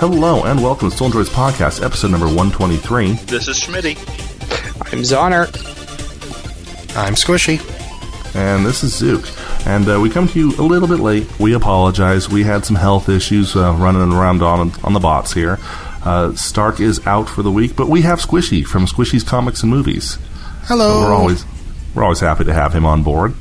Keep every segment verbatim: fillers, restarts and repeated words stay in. Hello and welcome to Still Enjoy's Podcast, episode number one twenty-three. This is Schmitty. I'm Zoner. I'm Squishy. And this is Zook. And uh, we come to you a little bit late. We apologize. We had some health issues uh, running around on, on the bots here. Uh, Stark is out for the week, but we have Squishy from Squishy's Comics and Movies. Hello. So we're always we're always happy to have him on board.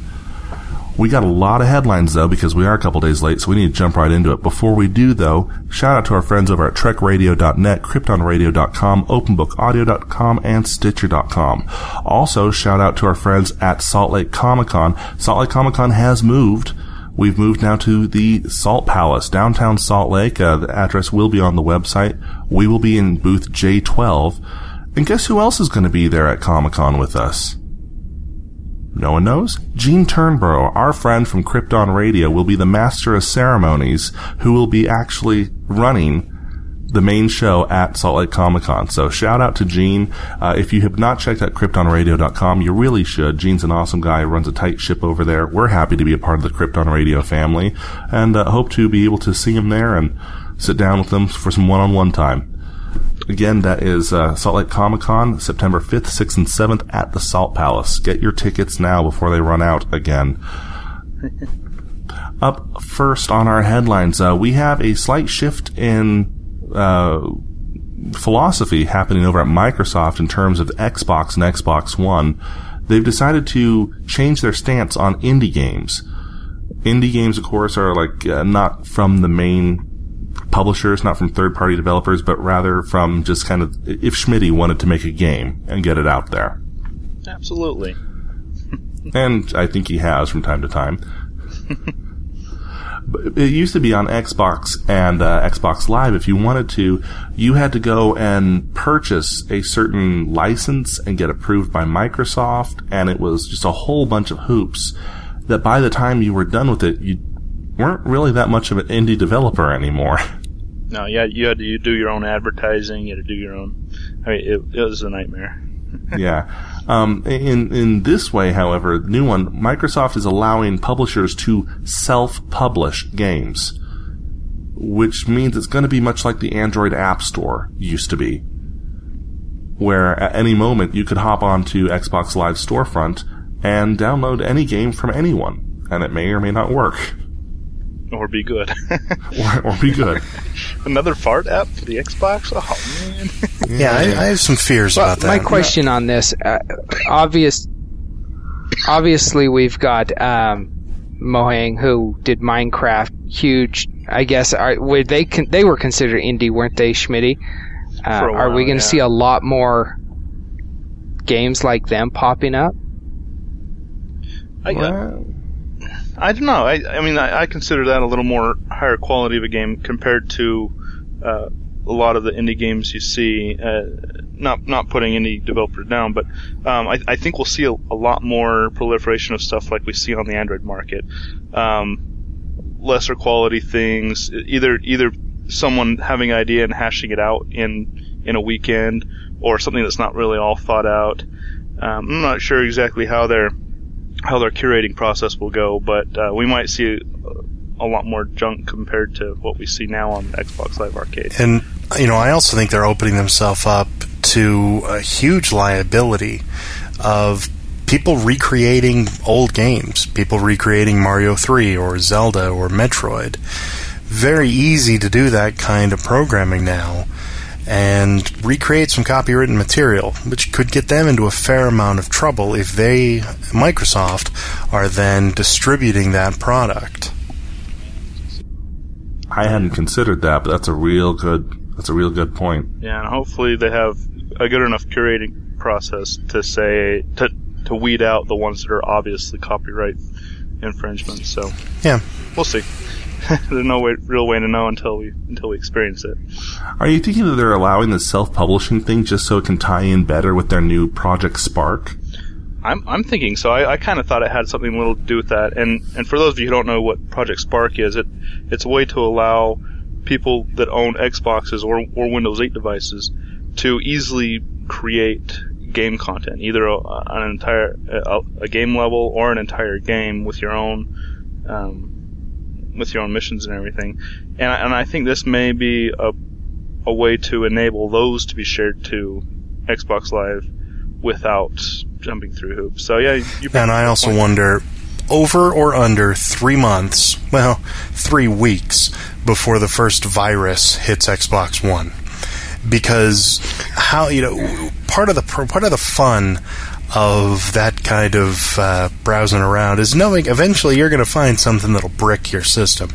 We got a lot of headlines, though, because we are a couple days late, so we need to jump right into it. Before we do, though, shout out to our friends over at Trek Radio dot net, Krypton Radio dot com, Open Book Audio dot com, and Stitcher dot com. Also, shout out to our friends at Salt Lake Comic Con. Salt Lake Comic Con has moved. We've moved now to the Salt Palace, downtown Salt Lake. Uh, the address will be on the website. We will be in booth J twelve. And guess who else is going to be there at Comic Con with us? No one knows? Gene Turnborough, our friend from Krypton Radio, will be the master of ceremonies who will be actually running the main show at Salt Lake Comic Con. So shout out to Gene. Uh, if you have not checked out Krypton Radio dot com, you really should. Gene's an awesome guy, runs a tight ship over there. We're happy to be a part of the Krypton Radio family and uh, hope to be able to see him there and sit down with him for some one-on-one time. Again, that is uh, Salt Lake Comic Con, September fifth, sixth, and seventh at the Salt Palace. Get your tickets now before they run out again. Up first on our headlines, uh, we have a slight shift in uh, philosophy happening over at Microsoft in terms of Xbox and Xbox One. They've decided to change their stance on indie games. Indie games, of course, are like uh, not from the main publishers, not from third-party developers, but rather from just kind of if Schmitty wanted to make a game and get it out there. Absolutely. And I think he has from time to time. It used to be on Xbox and uh, Xbox Live, if you wanted to, you had to go and purchase a certain license and get approved by Microsoft, and it was just a whole bunch of hoops that by the time you were done with it, you weren't really that much of an indie developer anymore. No, yeah, you, you had to you do your own advertising, you had to do your own... I mean, it, it was a nightmare. Yeah. Um, in, in this way, however, the new one, Microsoft is allowing publishers to self-publish games, which means it's going to be much like the Android App Store used to be, where at any moment you could hop onto Xbox Live Storefront and download any game from anyone, and it may or may not work. Or be good. or, or be good. Another fart app for the Xbox? Oh, man. Yeah, I, I have some fears well, about that. My question yeah. on this, uh, obvious, obviously we've got um, Mojang, who did Minecraft, huge, I guess, are, were they con- they were considered indie, weren't they, Schmitty? Uh, while, are we going to yeah. see a lot more games like them popping up? I got well, I don't know. I, I mean, I, I consider that a little more higher quality of a game compared to uh, a lot of the indie games you see. Uh, not not putting any developer down, but um, I, I think we'll see a, a lot more proliferation of stuff like we see on the Android market. Um, lesser quality things, either either someone having an idea and hashing it out in in a weekend, or something that's not really all thought out. Um, I'm not sure exactly how they're. how their curating process will go, but uh, we might see a lot more junk compared to what we see now on Xbox Live Arcade. And, you know, I also think they're opening themselves up to a huge liability of people recreating old games, people recreating Mario three or Zelda or Metroid. Very easy to do that kind of programming now and recreate some copywritten material, which could get them into a fair amount of trouble if they, Microsoft, are then distributing that product. I hadn't considered that, but that's a real good that's a real good point. Yeah, and hopefully they have a good enough curating process to say to to weed out the ones that are obviously copyright infringements. So yeah, we'll see. There's no way, real way to know until we until we experience it. Are you thinking that they're allowing the self-publishing thing just so it can tie in better with their new Project Spark? I'm I'm thinking so. I, I kind of thought it had something little to do with that. And and for those of you who don't know what Project Spark is, it it's a way to allow people that own Xboxes or or Windows eight devices to easily create game content, either a, an entire a, a game level or an entire game with your own. Um, with your own missions and everything. And, and I think this may be a a way to enable those to be shared to Xbox Live without jumping through hoops. So yeah, you and I also point. wonder, over or under three months, well, three weeks before the first virus hits Xbox One, because how you know part of the part of the fun of that kind of uh, browsing around is knowing eventually you're going to find something that'll brick your system.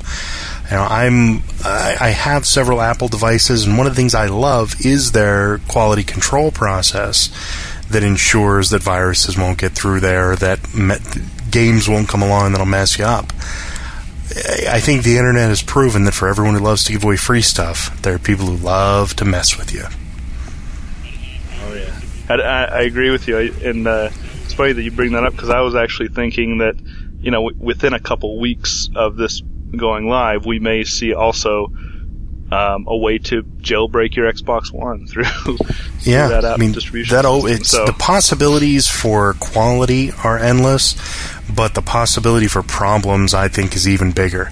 You know, I'm I, I have several Apple devices, and one of the things I love is their quality control process that ensures that viruses won't get through there, that me- games won't come along that'll mess you up. I think the internet has proven that for everyone who loves to give away free stuff, there are people who love to mess with you. Oh yeah, I, I, I agree with you, and uh, it's funny that you bring that up because I was actually thinking that you know w- within a couple weeks of this going live, we may see also um, a way to jailbreak your Xbox One through, through yeah, that app I mean, distribution. That oh, it's so. The possibilities for quality are endless, but the possibility for problems, I think, is even bigger.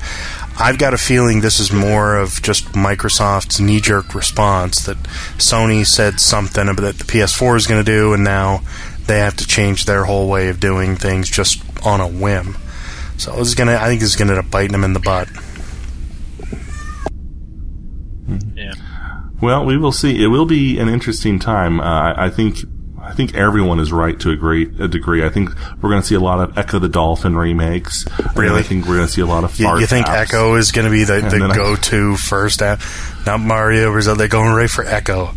I've got a feeling this is more of just Microsoft's knee-jerk response that Sony said something that the P S four is going to do, and now they have to change their whole way of doing things just on a whim. So this is gonna, I think this is going to end up biting them in the butt. Yeah. Well, we will see. It will be an interesting time. Uh, I think I think everyone is right to a great a degree. I think we're going to see a lot of Echo the Dolphin remakes. Really? I think we're going to see a lot of fart you, you think apps. Echo is going to be the, the go-to I, first app? Not Mario, or they're going right for Echo.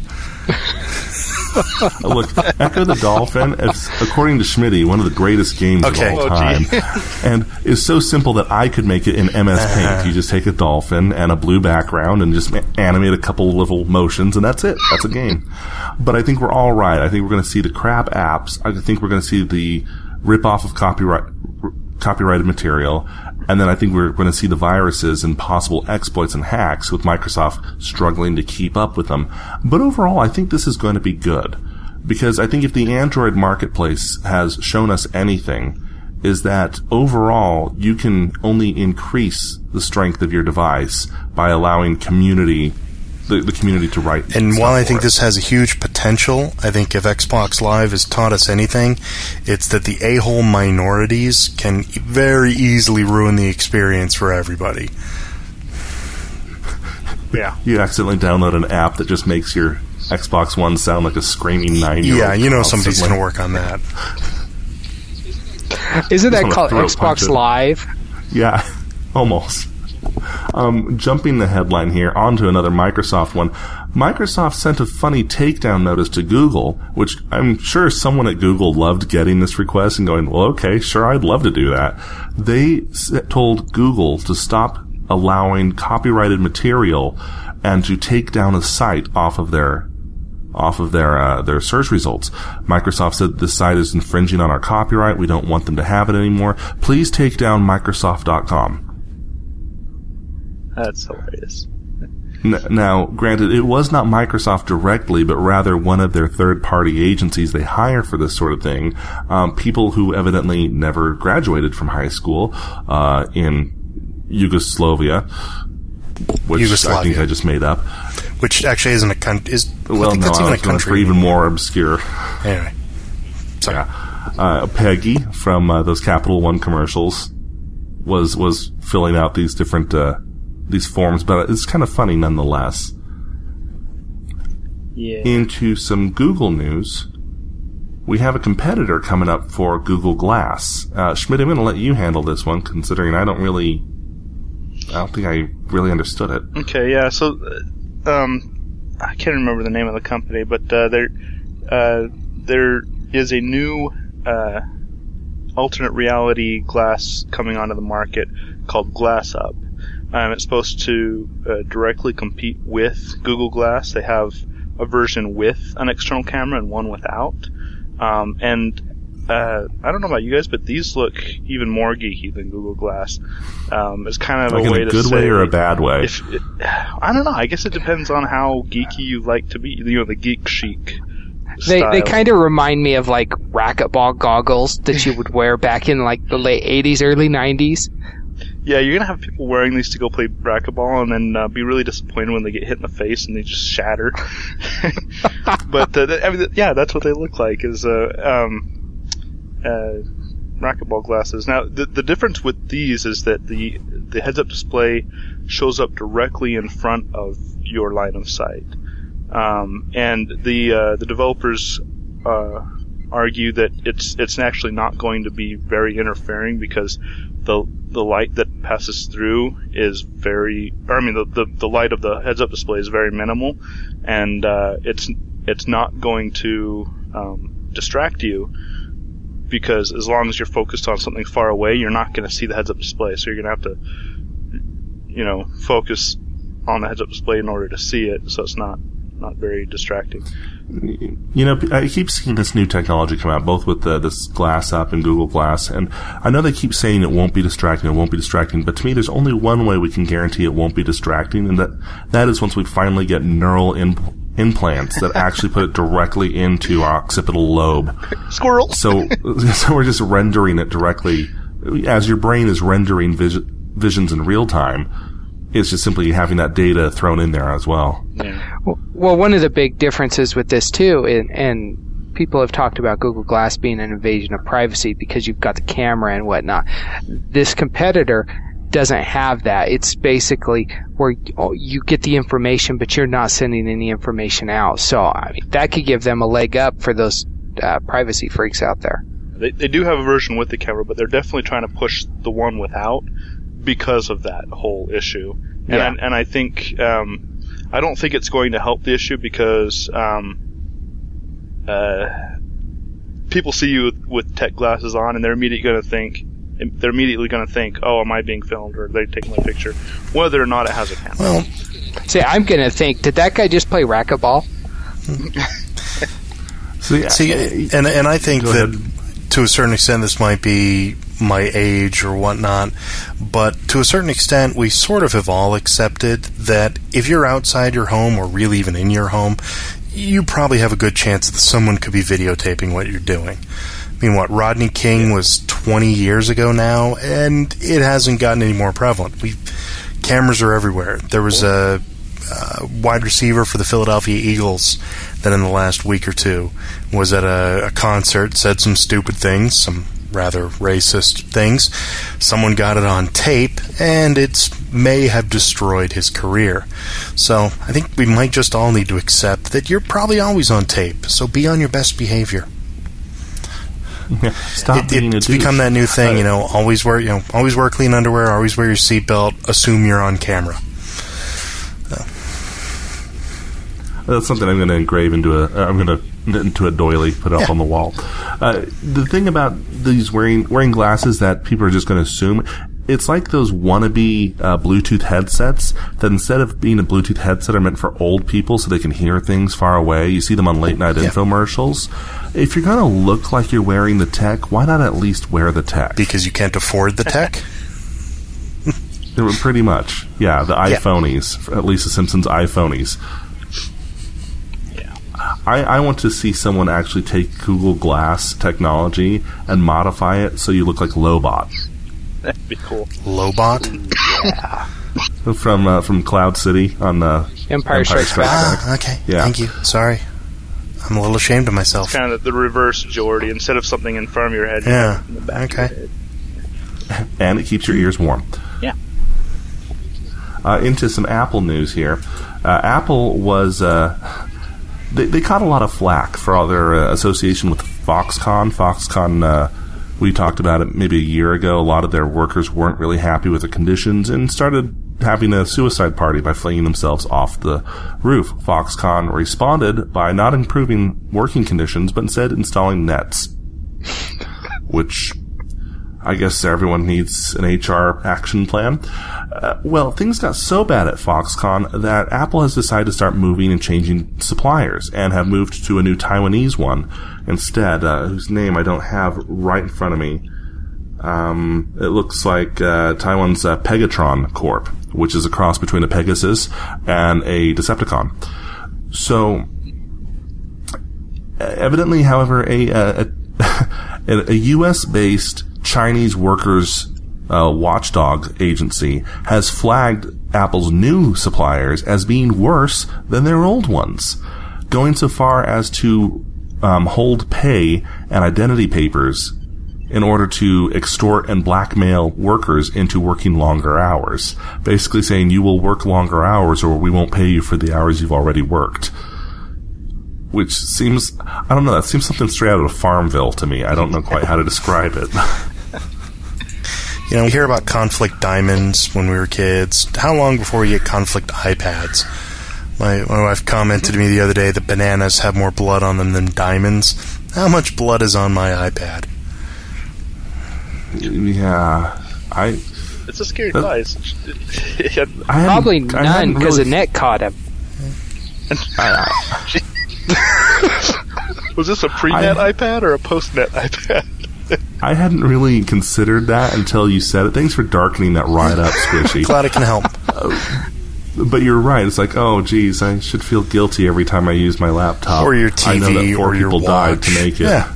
Look, Echo the Dolphin, is, according to Schmitty, one of the greatest games okay. of all time. Oh, and it's so simple that I could make it in M S Paint. Uh-huh. You just take a dolphin and a blue background and just animate a couple little motions, and that's it. That's a game. But I think we're all right. I think we're going to see the crap apps. I think we're going to see the rip-off of copyright, r- copyrighted material. And then I think we're going to see the viruses and possible exploits and hacks with Microsoft struggling to keep up with them. But overall, I think this is going to be good. Because I think if the Android marketplace has shown us anything, is that overall, you can only increase the strength of your device by allowing community, the, the community to write. And while I think it. this has a huge potential, I think if Xbox Live has taught us anything, it's that the a-hole minorities can very easily ruin the experience for everybody. Yeah. You accidentally download an app that just makes your Xbox One sound like a screaming nine-year-old. Yeah, you know somebody's going to work on that. Isn't that called Xbox Live? Yeah, almost. Um, jumping the headline here onto another Microsoft one. Microsoft sent a funny takedown notice to Google, which I'm sure someone at Google loved getting this request and going, well, okay, sure, I'd love to do that. They told Google to stop allowing copyrighted material and to take down a site off of their off of their uh, their search results. Microsoft said this site is infringing on our copyright. We don't want them to have it anymore. Please take down Microsoft dot com. That's hilarious. Now, granted, it was not Microsoft directly, but rather one of their third-party agencies they hire for this sort of thing. Um, people who evidently never graduated from high school uh, in Yugoslavia, which Yugoslavia. I think I just made up. Which actually isn't a country. Is, well, I think no, that's I even a country. For even more obscure. Anyway, sorry. Yeah. Uh, Peggy from uh, those Capital One commercials was was filling out these different. Uh, these forms, but it's kind of funny nonetheless. Yeah. Into some Google news, we have a competitor coming up for Google Glass. Uh, Schmidt, I'm going to let you handle this one, considering I don't really, I don't think I really understood it. Okay, yeah, so, um, I can't remember the name of the company, but uh, there, uh, there is a new uh, alternate reality glass coming onto the market called Glass Up. Um, it's supposed to uh, directly compete with Google Glass. They have a version with an external camera and one without. Um, and uh, I don't know about you guys, but these look even more geeky than Google Glass. Um, it's kind of like a way to say... Like in a good way or a bad way? If it, I don't know. I guess it depends on how geeky you like to be. You know, the geek chic. They style. They kind of remind me of like racquetball goggles that you would wear back in like the late eighties, early nineties. Yeah, you're going to have people wearing these to go play racquetball and then uh, be really disappointed when they get hit in the face and they just shatter. But, uh, I mean, yeah, that's what they look like, is uh, um, uh, racquetball glasses. Now, the, the difference with these is that the, the heads-up display shows up directly in front of your line of sight. Um, and the uh, the developers uh, argue that it's it's actually not going to be very interfering because the the light that passes through is very, or I mean the, the, the light of the heads-up display is very minimal, and uh, it's it's not going to um, distract you, because as long as you're focused on something far away, you're not going to see the heads-up display, so you're going to have to, you know, focus on the heads-up display in order to see it, so it's not not very distracting. You know, I keep seeing this new technology come out, both with the, this Glass app and Google Glass, and I know they keep saying it won't be distracting, it won't be distracting, but to me there's only one way we can guarantee it won't be distracting, and that that is once we finally get neural imp- implants that actually put it directly into our occipital lobe. Squirrel! So, so we're just rendering it directly. As your brain is rendering vis- visions in real time, it's just simply having that data thrown in there as well. Yeah. Well, one of the big differences with this, too, and, and people have talked about Google Glass being an invasion of privacy because you've got the camera and whatnot. This competitor doesn't have that. It's basically where you get the information, but you're not sending any information out. So I mean, that could give them a leg up for those uh, privacy freaks out there. They, they do have a version with the camera, but they're definitely trying to push the one without, because of that whole issue. And yeah. I, and I think um, I don't think it's going to help the issue, because um, uh, people see you with, with tech glasses on and they're immediately going to think they're immediately going to think, oh, am I being filmed, or they're taking my picture, whether or not it has a camera. Well, see, I'm going to think, did that guy just play racquetball? see, see, and and I think that to a certain extent this might be my age or whatnot, but to a certain extent we sort of have all accepted that if you're outside your home, or really even in your home, you probably have a good chance that someone could be videotaping what you're doing. I mean, what Rodney King was twenty years ago now, and it hasn't gotten any more prevalent. We cameras are everywhere. There was a Uh, wide receiver for the Philadelphia Eagles that in the last week or two was at a, a concert, said some stupid things, some rather racist things. Someone got it on tape, and it may have destroyed his career. So I think we might just all need to accept that you're probably always on tape, so be on your best behavior. Stop it, being it's a become that new thing, you know, always wear, you know, always wear clean underwear, always wear your seatbelt, assume you're on camera. That's something I'm going to engrave into a. Uh, I'm going to knit into a doily, put it up yeah. on the wall. Uh, the thing about these wearing wearing glasses that people are just going to assume, it's like those wannabe uh, Bluetooth headsets that instead of being a Bluetooth headset are meant for old people so they can hear things far away. You see them on late night yeah. infomercials. If you're going to look like you're wearing the tech, why not at least wear the tech? Because you can't afford the tech. Pretty much, yeah. The iPhonies, yeah. At least the Simpsons iPhonies. I, I want to see someone actually take Google Glass technology and modify it so you look like Lobot. That'd be cool. Lobot? Yeah. From uh, from Cloud City on uh, Empire, Empire Strikes Back. Ah, okay. Yeah. Thank you. Sorry. I'm a little ashamed of myself. It's kind of the reverse Geordie. Instead of something in front of your head, yeah. in the back okay. of your head. And it keeps your ears warm. Yeah. Uh, into some Apple news here. Uh, Apple was... Uh, They, they caught a lot of flack for all their uh, association with Foxconn. Foxconn, uh, we talked about it maybe a year ago. A lot of their workers weren't really happy with the conditions and started having a suicide party by flinging themselves off the roof. Foxconn responded by not improving working conditions, but instead installing nets, which I guess everyone needs an H R action plan. Uh, well, things got so bad at Foxconn that Apple has decided to start moving and changing suppliers and have moved to a new Taiwanese one instead, uh, whose name I don't have right in front of me. Um, it looks like uh, Taiwan's uh, Pegatron Corp, which is a cross between a Pegasus and a Decepticon. So, evidently, however, a, a, a U S-based Chinese workers uh, watchdog agency has flagged Apple's new suppliers as being worse than their old ones, going so far as to um, hold pay and identity papers in order to extort and blackmail workers into working longer hours, basically saying you will work longer hours or we won't pay you for the hours you've already worked. Which seems, I don't know, that seems something straight out of Farmville to me. I don't know quite how to describe it. You know, we hear about conflict diamonds when we were kids. How long before we get conflict iPads? My, my wife commented to me the other day that bananas have more blood on them than diamonds. How much blood is on my iPad? Yeah, I... It's a scary device. Probably none, because really... Annette caught him. I, Was this a pre-net I, iPad or a post-net iPad? I hadn't really considered that until you said it. Thanks for darkening that right up, Squishy. Glad it can help. Uh, but you're right. It's like, oh, geez, I should feel guilty every time I use my laptop. Or your T V, I know that four or your people watch. Died to make it. Yeah.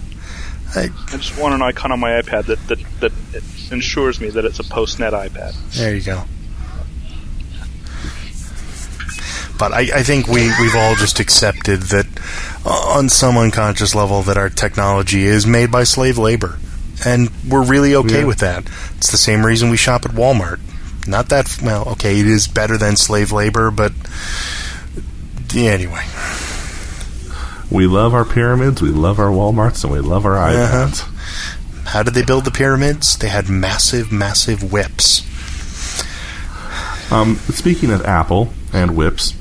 I, I just want an icon on my iPad that, that, that ensures me that it's a post-net iPad. There you go. But I, I think we, we've all just accepted that uh, on some unconscious level that our technology is made by slave labor. And we're really okay yeah. with that. It's the same reason we shop at Walmart. Not that, well, okay, it is better than slave labor, but yeah, anyway. We love our pyramids, we love our Walmarts, and we love our iPads. Uh-huh. How did they build the pyramids? They had massive, massive whips. Um, speaking of Apple and whips...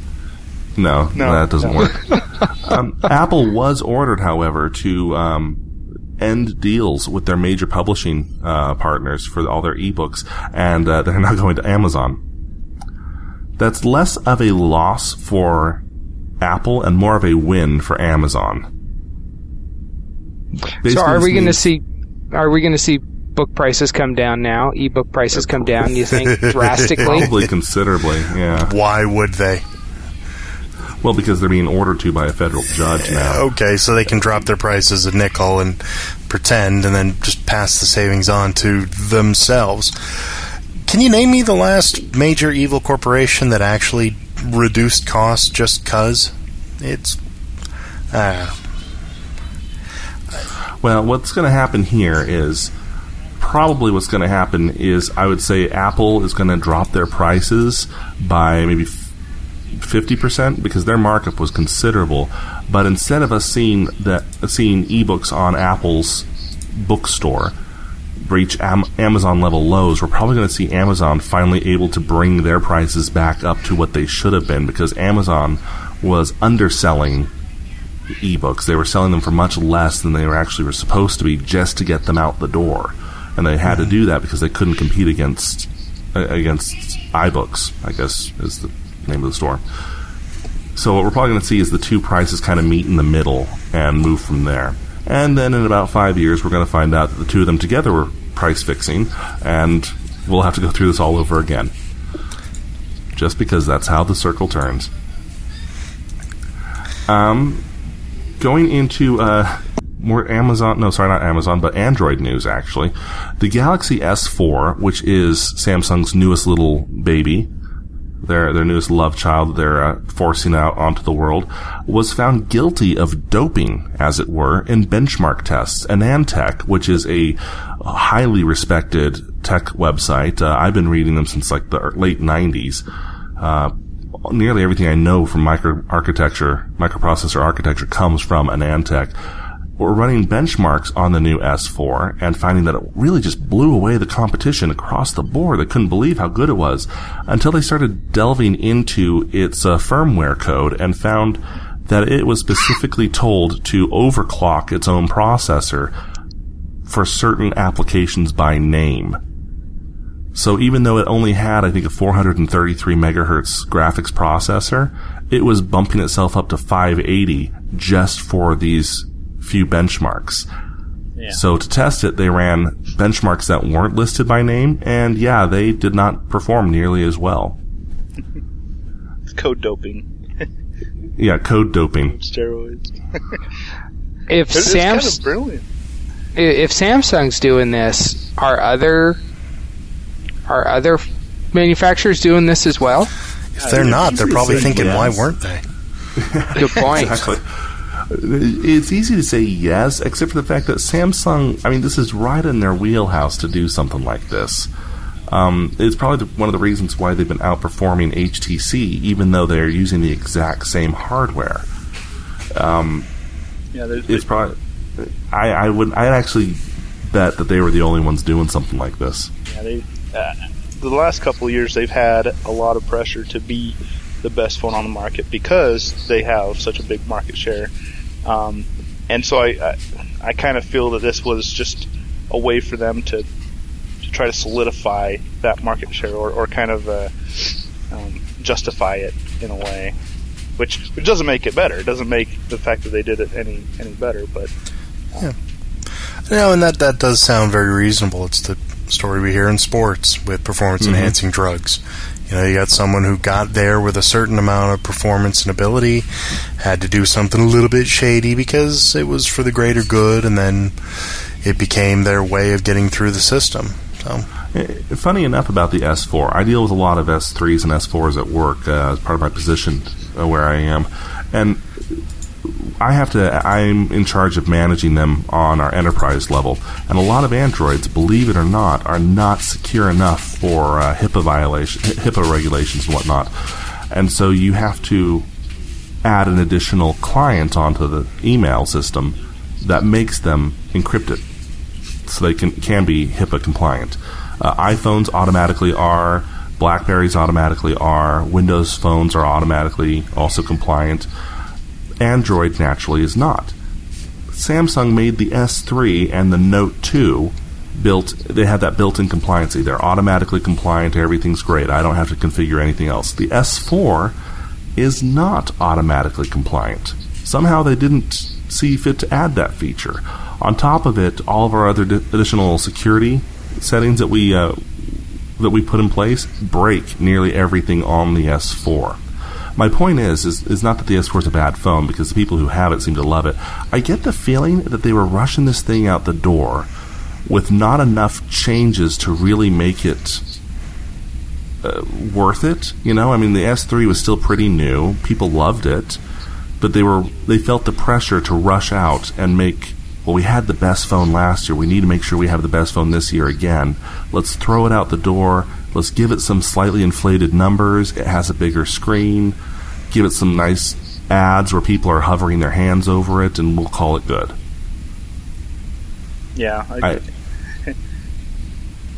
No, no, that doesn't no. work. um, Apple was ordered, however, to um, end deals with their major publishing uh, partners for all their ebooks, and uh, they're now going to Amazon. That's less of a loss for Apple and more of a win for Amazon. Basically, so, are we going to see? Are we going to see book prices come down now? Ebook prices come down? You think drastically? Probably considerably. Yeah. Why would they? Well, because they're being ordered to by a federal judge now. Okay, so they can drop their prices a nickel and pretend and then just pass the savings on to themselves. Can you name me the last major evil corporation that actually reduced costs just because? It's... Uh, well, what's going to happen here is... Probably what's going to happen is, I would say Apple is going to drop their prices by maybe fifty percent because their markup was considerable, but instead of us seeing that seeing ebooks on Apple's bookstore reach Am- Amazon level lows, we're probably going to see Amazon finally able to bring their prices back up to what they should have been, because Amazon was underselling ebooks. They were selling them for much less than they were actually were supposed to be just to get them out the door, and they had to do that because they couldn't compete against uh, against iBooks, I guess is the name of the store. So what we're probably going to see is the two prices kind of meet in the middle and move from there. And then in about five years, we're going to find out that the two of them together were price fixing, and we'll have to go through this all over again. Just because that's how the circle turns. Um, going into uh, more Amazon, no, sorry, not Amazon, but Android news, actually. The Galaxy S four, which is Samsung's newest little baby, Their their newest love child that they're uh, forcing out onto the world, was found guilty of doping, as it were, in benchmark tests. AnandTech, which is a highly respected tech website, uh, I've been reading them since like the late nineties. Uh, nearly everything I know from micro architecture, microprocessor architecture comes from AnandTech. We're running benchmarks on the new S four and finding that it really just blew away the competition across the board. They couldn't believe how good it was until they started delving into its uh, firmware code and found that it was specifically told to overclock its own processor for certain applications by name. So even though it only had, I think, a four thirty-three megahertz graphics processor, it was bumping itself up to five eighty just for these few benchmarks. Yeah. So to test it, they ran benchmarks that weren't listed by name, and yeah, they did not perform nearly as well. It's code doping. Yeah, code doping. Steroids. If it's Sam- kind of brilliant. If Samsung's doing this, are other are other manufacturers doing this as well? If they're, they're not, they're probably thinking, yes. Why weren't they? Good point. Exactly. It's easy to say yes, except for the fact that Samsung, I mean, this is right in their wheelhouse to do something like this. Um, it's probably the, one of the reasons why they've been outperforming H T C, even though they're using the exact same hardware. Um, yeah, it's probably. I, I would. I'd actually bet that they were the only ones doing something like this. Yeah, they. Uh, the last couple of years, they've had a lot of pressure to be the best phone on the market because they have such a big market share. Um, and so I, I, I kind of feel that this was just a way for them to. try to solidify that market share, or, or kind of uh, um, justify it in a way, which which doesn't make it better. It doesn't make the fact that they did it any any better. But uh. yeah, no, and that that does sound very reasonable. It's the story we hear in sports with performance-enhancing mm-hmm. drugs. You know, you got someone who got there with a certain amount of performance and ability, had to do something a little bit shady because it was for the greater good, and then it became their way of getting through the system. So. Funny enough about the S four, I deal with a lot of S threes and S fours at work uh, as part of my position uh, where I am, and I have to. I'm in charge of managing them on our enterprise level, and a lot of Androids, believe it or not, are not secure enough for uh, HIPAA violation, HIPAA regulations and whatnot, and so you have to add an additional client onto the email system that makes them encrypted, so they can can be HIPAA compliant. Uh, iPhones automatically are, BlackBerries automatically are, Windows phones are automatically also compliant. Android naturally is not. Samsung made the S three and the Note two built. They have that built-in compliancy. They're automatically compliant. Everything's great. I don't have to configure anything else. The S four is not automatically compliant. Somehow they didn't see fit to add that feature. On top of it, all of our other di- additional security settings that we uh, that we put in place break nearly everything on the S four. My point is, is, is not that the S four is a bad phone, because the people who have it seem to love it. I get the feeling that they were rushing this thing out the door with not enough changes to really make it uh, worth it. You know, I mean, the S three was still pretty new; people loved it, but they were they felt the pressure to rush out and make. Well, we had the best phone last year. We need to make sure we have the best phone this year again. Let's throw it out the door. Let's give it some slightly inflated numbers. It has a bigger screen. Give it some nice ads where people are hovering their hands over it, and we'll call it good. Yeah. I, I,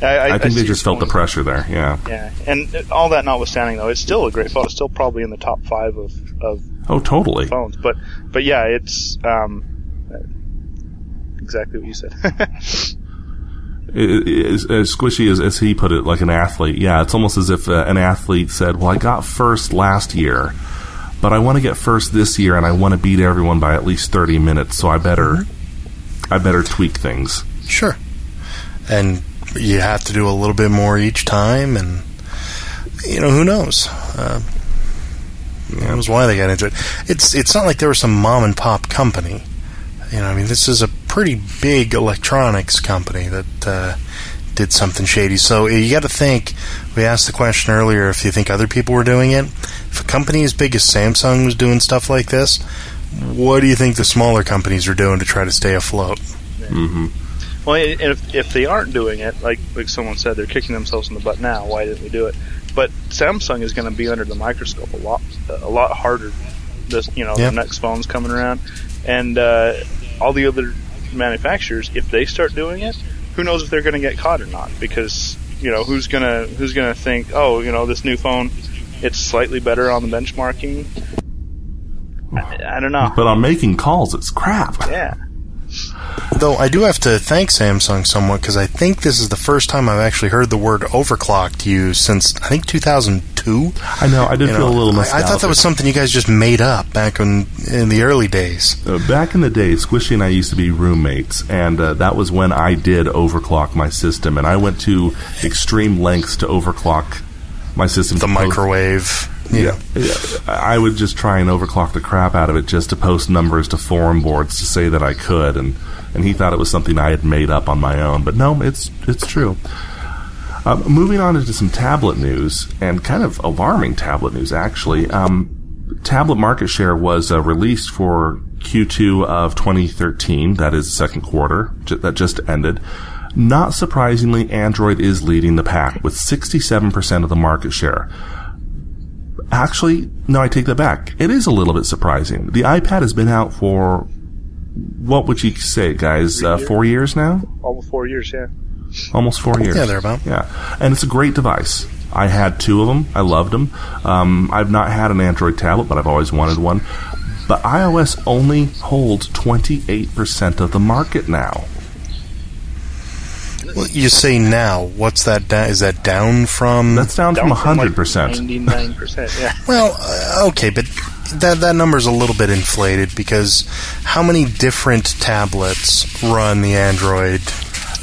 I, I think I they just felt the pressure there, yeah. Yeah, and all that notwithstanding, though, it's still a great phone. It's still probably in the top five of, of oh, totally. phones. But, but yeah, it's... Um, exactly what you said. it, it, as, as squishy as, as he put it, like an athlete. Yeah, it's almost as if uh, an athlete said, well, I got first last year, but I want to get first this year, and I want to beat everyone by at least thirty minutes, so I better mm-hmm. I better tweak things. Sure. And you have to do a little bit more each time, and, you know, who knows? Uh, yeah. That was why they got into it. It's, it's not like there was some mom-and-pop company. You know, I mean, this is a pretty big electronics company that uh, did something shady. So you got to think, we asked the question earlier if you think other people were doing it. If a company as big as Samsung was doing stuff like this, what do you think the smaller companies are doing to try to stay afloat? Yeah. Mm-hmm. Well, if, if they aren't doing it, like, like someone said, they're kicking themselves in the butt now. Why didn't we do it? But Samsung is going to be under the microscope a lot, a lot harder. This, you know, yep. the next phone's coming around. And uh, all the other manufacturers, if they start doing it, who knows if they're going to get caught or not? Because, you know, who's gonna who's gonna think, oh, you know, this new phone, it's slightly better on the benchmarking. I, I don't know. But on making calls, it's crap. Yeah. Though I do have to thank Samsung somewhat, because I think this is the first time I've actually heard the word overclocked used since, I think, two thousand two. I know, I did you feel know, a little nostalgic. I thought that was something you guys just made up back in, in the early days. Uh, back in the day, Squishy and I used to be roommates, and uh, that was when I did overclock my system, and I went to extreme lengths to overclock my system. The microwave. Post- Yeah. yeah, I would just try and overclock the crap out of it just to post numbers to forum boards to say that I could, and, and he thought it was something I had made up on my own. But no, it's it's true. Um, moving on into some tablet news, and kind of alarming tablet news, actually. Um, tablet market share was uh, released for Q two of twenty thirteen, that is the second quarter j- that just ended. Not surprisingly, Android is leading the pack with sixty-seven percent of the market share. Actually, no, I take that back. It is a little bit surprising. The iPad has been out for, what would you say, guys, uh, four years now? Almost four years, yeah. Almost four years. Yeah, thereabout. Yeah. And it's a great device. I had two of them. I loved them. Um, I've not had an Android tablet, but I've always wanted one. But iOS only holds twenty-eight percent of the market now. Well, you say now. What's that? Da- is that down from? That's down, down from one hundred percent. ninety-nine percent, yeah. Well, uh, okay, but that that number's a little bit inflated because how many different tablets run the Android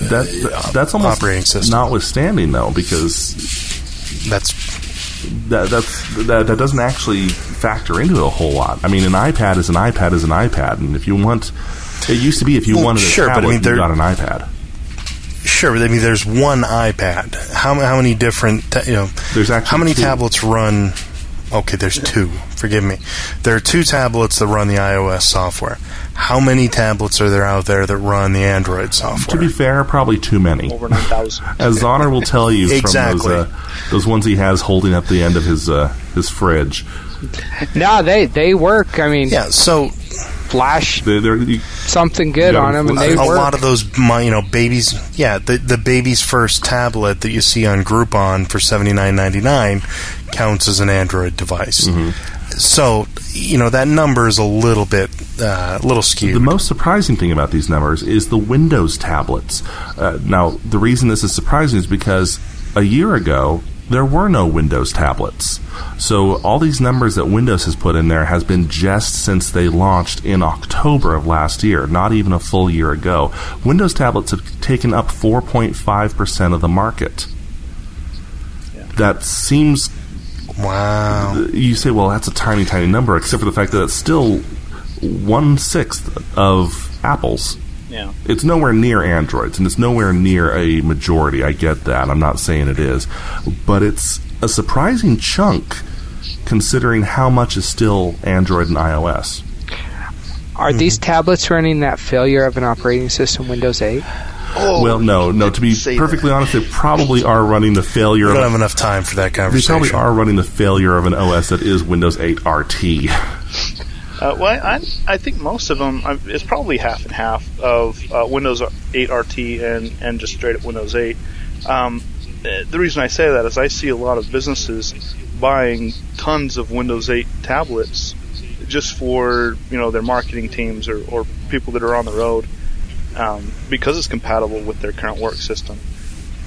That, that's almost operating system. Notwithstanding, though, because that's that that's, that that doesn't actually factor into it a whole lot. I mean, an iPad is an iPad is an iPad, and if you want, it used to be if you well, wanted a sure, tablet, but I mean, you got an iPad. Sure, but I mean, there's one iPad. How how many different ta- you know? There's actually how many two. tablets run? Okay, there's two. Forgive me. There are two tablets that run the iOS software. How many tablets are there out there that run the Android software? To be fair, probably too many. Over nine thousand. As Zonar will tell you exactly. from those, uh, those ones he has holding up the end of his uh, his fridge. No, they, they work. I mean, yeah, so Flash they're, they're, you, something good gotta, on them, and they a, work. A lot of those, you know, babies. Yeah, the the baby's first tablet that you see on Groupon for seventy-nine ninety-nine counts as an Android device. Mm-hmm. So you know that number is a little bit, uh, little skewed. The most surprising thing about these numbers is the Windows tablets. Uh, now, the reason this is surprising is because a year ago, there were no Windows tablets. So all these numbers that Windows has put in there has been just since they launched in October of last year, not even a full year ago. Windows tablets have taken up four point five percent of the market. Yeah. That seems... Wow. You say, well, that's a tiny, tiny number, except for the fact that it's still one-sixth of Apple's. Yeah. It's nowhere near Androids, and it's nowhere near a majority. I get that. I'm not saying it is. But it's a surprising chunk considering how much is still Android and iOS. Are mm-hmm. these tablets running that failure of an operating system, Windows eight? Oh, well, no, no. To be perfectly that. honest, they probably are running the failure. We don't of, have enough time for that conversation. They probably are running the failure of an O S that is Windows eight R T. Uh, well, I, I think most of them, it's probably half and half of uh, Windows eight R T and, and just straight up Windows eight. Um, the reason I say that is I see a lot of businesses buying tons of Windows eight tablets just for, you know, their marketing teams or, or people that are on the road um, because it's compatible with their current work system.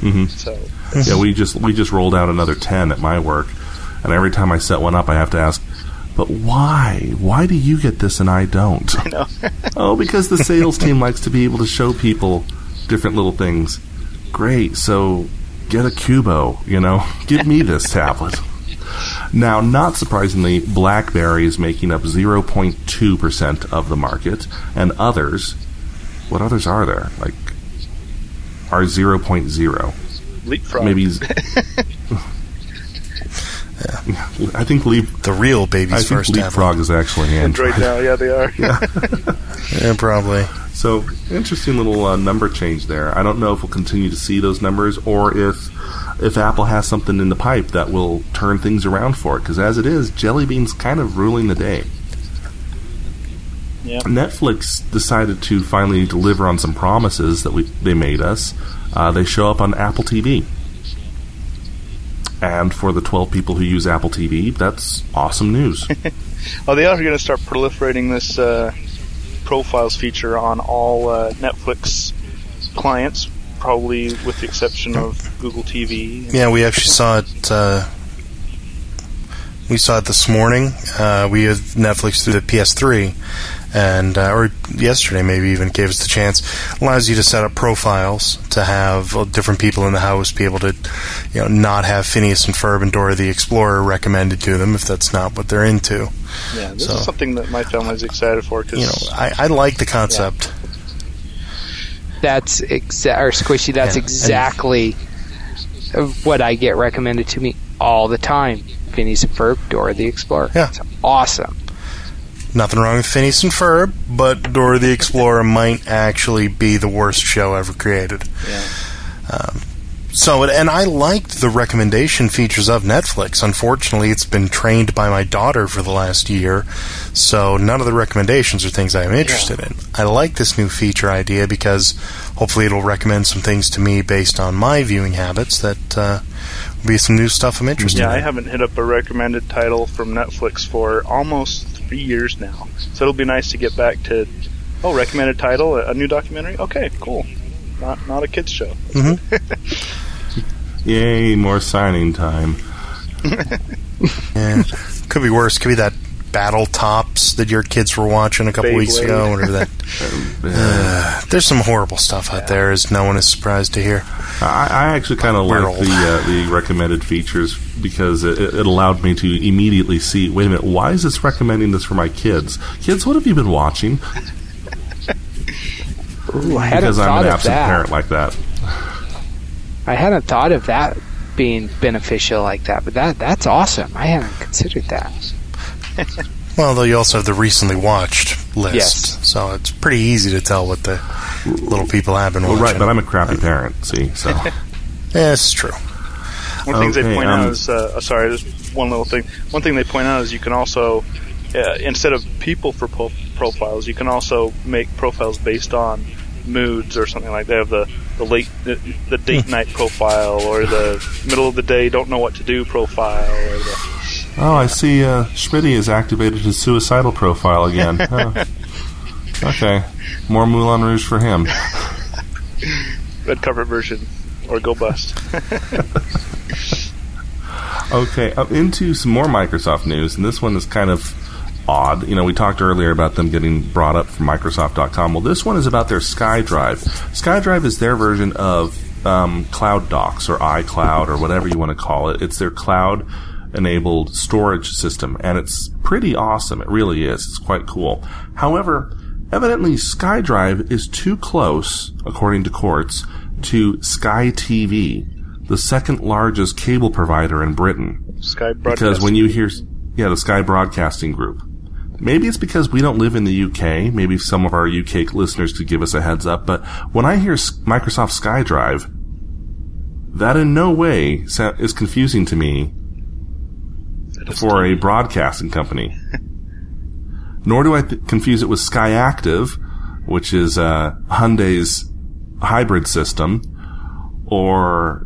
Mm-hmm. So yeah, we just we just rolled out another ten at my work, and every time I set one up, I have to ask, but why? Why do you get this and I don't? I know. Oh, because the sales team likes to be able to show people different little things. Great, so get a Cubo, you know. Give me this tablet. Now, not surprisingly, BlackBerry is making up zero point two percent of the market, and others, what others are there? Like, are zero point zero. Leapfrog. Maybe... Z- Yeah. I think Leap, the real baby's I first think Leapfrog tablet. Is actually Android. Android now, yeah, they are. Yeah. Yeah, probably. So, interesting little uh, number change there. I don't know if we'll continue to see those numbers or if if Apple has something in the pipe that will turn things around for it. Because as it is, Jelly Bean's kind of ruling the day. Yep. Netflix decided to finally deliver on some promises that we they made us. Uh, they show up on Apple T V. And for the twelve people who use Apple T V, that's awesome news. Oh, they are going to start proliferating this uh, profiles feature on all uh, Netflix clients, probably with the exception of Google T V. Yeah, we actually saw it. Uh, we saw it this morning. Uh, we had Netflix through the P S three, and uh, or yesterday maybe even gave us the chance. Allows you to set up profiles to have uh, different people in the house be able to, you know, not have Phineas and Ferb and Dora the Explorer recommended to them if that's not what they're into. Yeah, this so, is something that my family's excited for. Cause, you know, I, I like the concept. Yeah. That's exa- or Squishy. That's yeah. exactly and, of what I get recommended to me all the time. Phineas and Ferb, Dora the Explorer. Yeah. It's awesome. Nothing wrong with Phineas and Ferb, but Dora the Explorer might actually be the worst show ever created. Yeah. Um, so, and I liked the recommendation features of Netflix. Unfortunately, it's been trained by my daughter for the last year, so none of the recommendations are things I'm interested yeah. in. I like this new feature idea because hopefully it'll recommend some things to me based on my viewing habits that uh, will be some new stuff I'm interested yeah, in. Yeah, I haven't hit up a recommended title from Netflix for almost three years now, so it'll be nice to get back to, oh, recommended title, a new documentary? Okay, cool. Not not a kids show. Mm-hmm. Yay, more signing time. Yeah. Could be worse. Could be that Battle Tops that your kids were watching a couple Beyblade. weeks ago. Whatever that. uh, there's some horrible stuff out yeah. there, as no one is surprised to hear. I, I actually kind of like the, uh, the recommended features because it, it allowed me to immediately see, wait a minute, why is this recommending this for my kids? Kids, what have you been watching? Ooh, I hadn't because I'm an absent parent like that. I hadn't thought of that being beneficial like that, but that that's awesome. I hadn't considered that. Well, though, you also have the recently watched list, yes. so it's pretty easy to tell what the little people have been watching. Well, right, but I'm a crappy uh, parent, see, so... Yeah, it's true. One of the okay, things they point um, out is... Uh, sorry, there's one little thing. One thing they point out is you can also, uh, instead of people for po- profiles, you can also make profiles based on moods or something like that. They have the, the late the, the date night profile or the middle of the day don't know what to do profile or the oh I see uh, Schmitty has activated his suicidal profile again. Oh. Okay, more Moulin Rouge for him. Red carpet version or go bust. Okay, up into some more Microsoft news, and this one is kind of odd. You know, we talked earlier about them getting brought up from Microsoft dot com. Well, this one is about their SkyDrive. SkyDrive is their version of um, Cloud Docs or iCloud or whatever you want to call it. It's their cloud-enabled storage system, and it's pretty awesome. It really is. It's quite cool. However, evidently SkyDrive is too close, according to courts, to Sky T V, the second largest cable provider in Britain. Sky Broadcast. Because when you hear... Yeah, the Sky Broadcasting Group. Maybe it's because we don't live in the U K. Maybe some of our U K listeners could give us a heads up. But when I hear Microsoft SkyDrive, that in no way is confusing to me for a broadcasting company. Nor do I th- confuse it with SkyActive, which is uh, Hyundai's hybrid system, or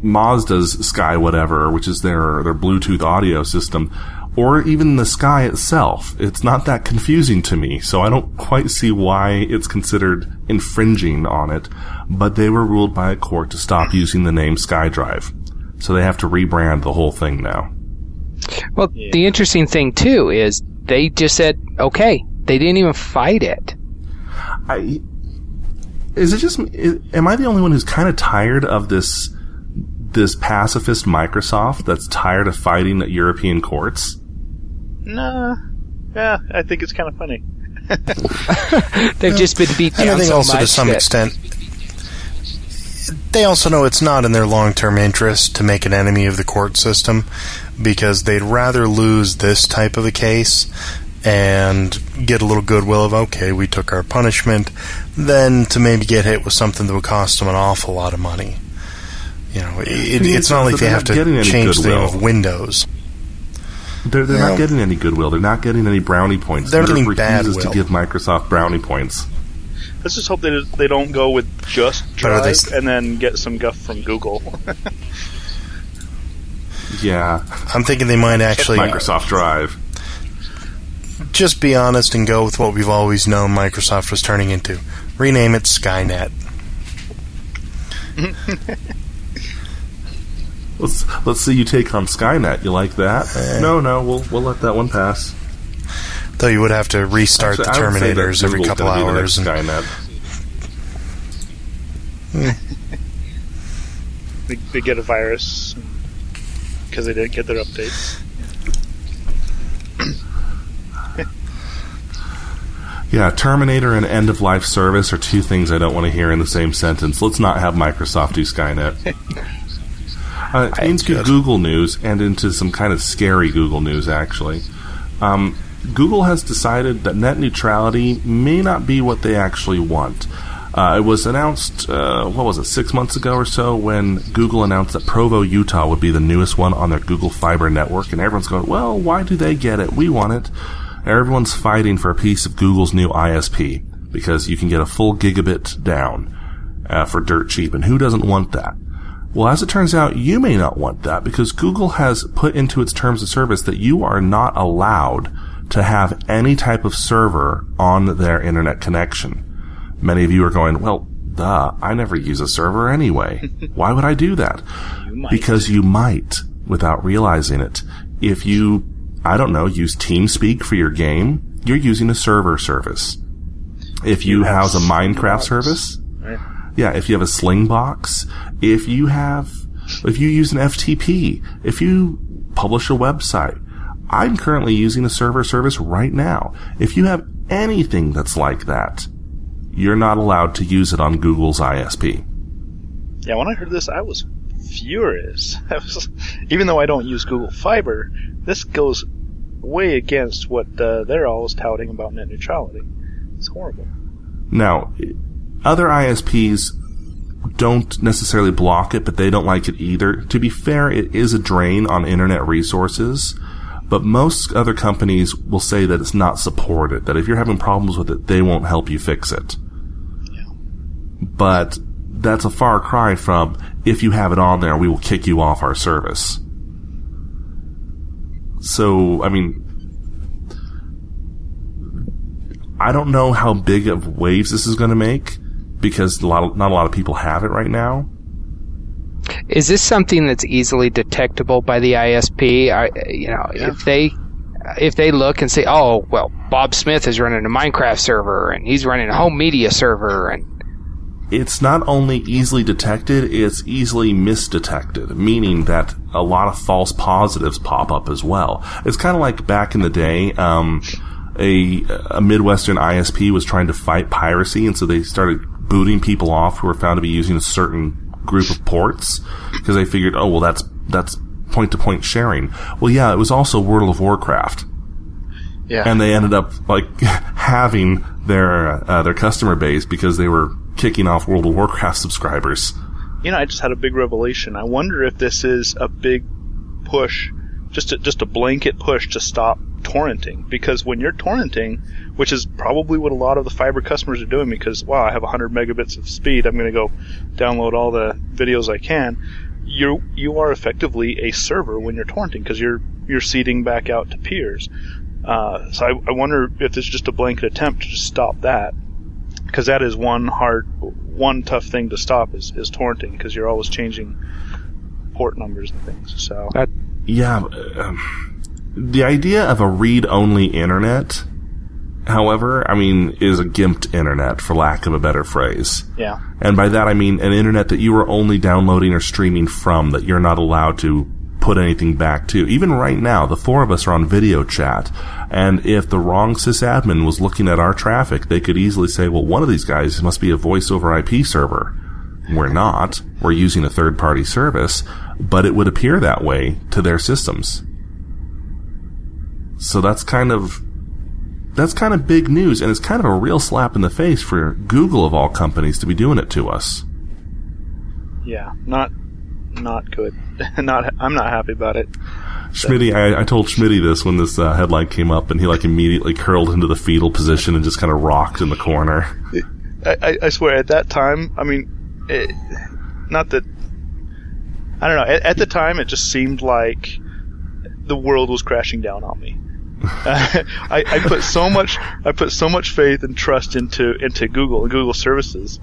Mazda's Sky whatever, which is their their Bluetooth audio system. Or even the Sky itself. It's not that confusing to me, so I don't quite see why it's considered infringing on it, but they were ruled by a court to stop using the name SkyDrive. So they have to rebrand the whole thing now. Well, yeah. The interesting thing, too, is they just said, okay, they didn't even fight it. I, is it just... Is, am I the only one who's kind of tired of this... this pacifist Microsoft that's tired of fighting at European courts? Nah. Yeah, I think it's kind of funny. They've just been beat down so much. I think also to some extent, they also know it's not in their long-term interest to make an enemy of the court system because they'd rather lose this type of a case and get a little goodwill of, okay, we took our punishment, than to maybe get hit with something that would cost them an awful lot of money. You know, it, it's not like they have to change the name of Windows. They're, they're not getting any goodwill. They're not getting any brownie points. They're getting bad will. To give Microsoft brownie points. Let's just hope they they don't go with just Drive and then get some guff from Google. Yeah, I'm thinking they might actually Microsoft Drive. Just be honest and go with what we've always known Microsoft was turning into. Rename it Skynet. Let's let's see you take on Skynet. You like that? Uh, no, no, we'll we'll let that one pass. Though you would have to restart actually, the Terminators every couple hours. And Skynet. Yeah. they, they get a virus because they didn't get their updates. Yeah, Terminator and end-of-life service are two things I don't want to hear in the same sentence. Let's not have Microsoft do Skynet. Uh, into good. Google news, and into some kind of scary Google news, actually. Um, Google has decided that net neutrality may not be what they actually want. Uh, it was announced, uh, what was it, six months ago or so, when Google announced that Provo, Utah would be the newest one on their Google Fiber network, and everyone's going, well, why do they get it? We want it. Everyone's fighting for a piece of Google's new I S P, because you can get a full gigabit down uh, for dirt cheap, and who doesn't want that? Well, as it turns out, you may not want that, because Google has put into its terms of service that you are not allowed to have any type of server on their internet connection. Many of you are going, well, duh, I never use a server anyway. Why would I do that? You because you might, without realizing it. If you, I don't know, use TeamSpeak for your game, you're using a server service. If you yes. house a Minecraft service, yeah. yeah, if you have a Slingbox, if you have, if you use an F T P, if you publish a website, I'm currently using a server service right now. If you have anything that's like that, you're not allowed to use it on Google's I S P. Yeah, when I heard this, I was furious. I was, even though I don't use Google Fiber, this goes way against what uh, they're always touting about net neutrality. It's horrible. Now, other I S Ps don't necessarily block it, but they don't like it either. To be fair, it is a drain on internet resources. But most other companies will say that it's not supported, that if you're having problems with it, they won't help you fix it. Yeah. But that's a far cry from, if you have it on there, we will kick you off our service. So, I mean, I don't know how big of waves this is going to make, because a lot of, not a lot of people have it right now. Is this something that's easily detectable by the I S P? I, you know, yeah. if they if they look and say, "Oh, well, Bob Smith is running a Minecraft server, and he's running a home media server," and it's not only easily detected, it's easily misdetected, meaning that a lot of false positives pop up as well. It's kind of like back in the day, um, a a Midwestern I S P was trying to fight piracy, and so they started booting people off who were found to be using a certain group of ports, because they figured, oh, well, that's that's point-to-point sharing. Well, yeah, it was also World of Warcraft. Yeah. And they ended up, like, having their uh, their customer base because they were kicking off World of Warcraft subscribers. You know, I just had a big revelation. I wonder if this is a big push, just a, just a blanket push to stop torrenting, because when you're torrenting, which is probably what a lot of the fiber customers are doing, because, wow, I have one hundred megabits of speed, I'm going to go download all the videos I can, you you are effectively a server when you're torrenting, because you're you're seeding back out to peers. Uh, so I, I wonder if it's just a blanket attempt to just stop that, because that is one hard, one tough thing to stop is, is torrenting, because you're always changing port numbers and things. So that, yeah, uh, the idea of a read-only internet, however, I mean, is a gimped internet, for lack of a better phrase. Yeah. And by that I mean an internet that you are only downloading or streaming from, that you're not allowed to put anything back to. Even right now, the four of us are on video chat, and if the wrong sysadmin was looking at our traffic, they could easily say, well, one of these guys must be a voice over I P server. We're not. We're using a third-party service, but it would appear that way to their systems. So that's kind of that's kind of big news, and it's kind of a real slap in the face for Google of all companies to be doing it to us. Yeah, not not good. not I'm not happy about it. Schmitty, I, I told Schmitty this when this uh, headline came up, and he like immediately curled into the fetal position and just kind of rocked in the corner. I, I swear, at that time, I mean, it, not that I don't know. At, at the time, it just seemed like the world was crashing down on me. Uh, I, I put so much, I put so much faith and trust into into Google and Google services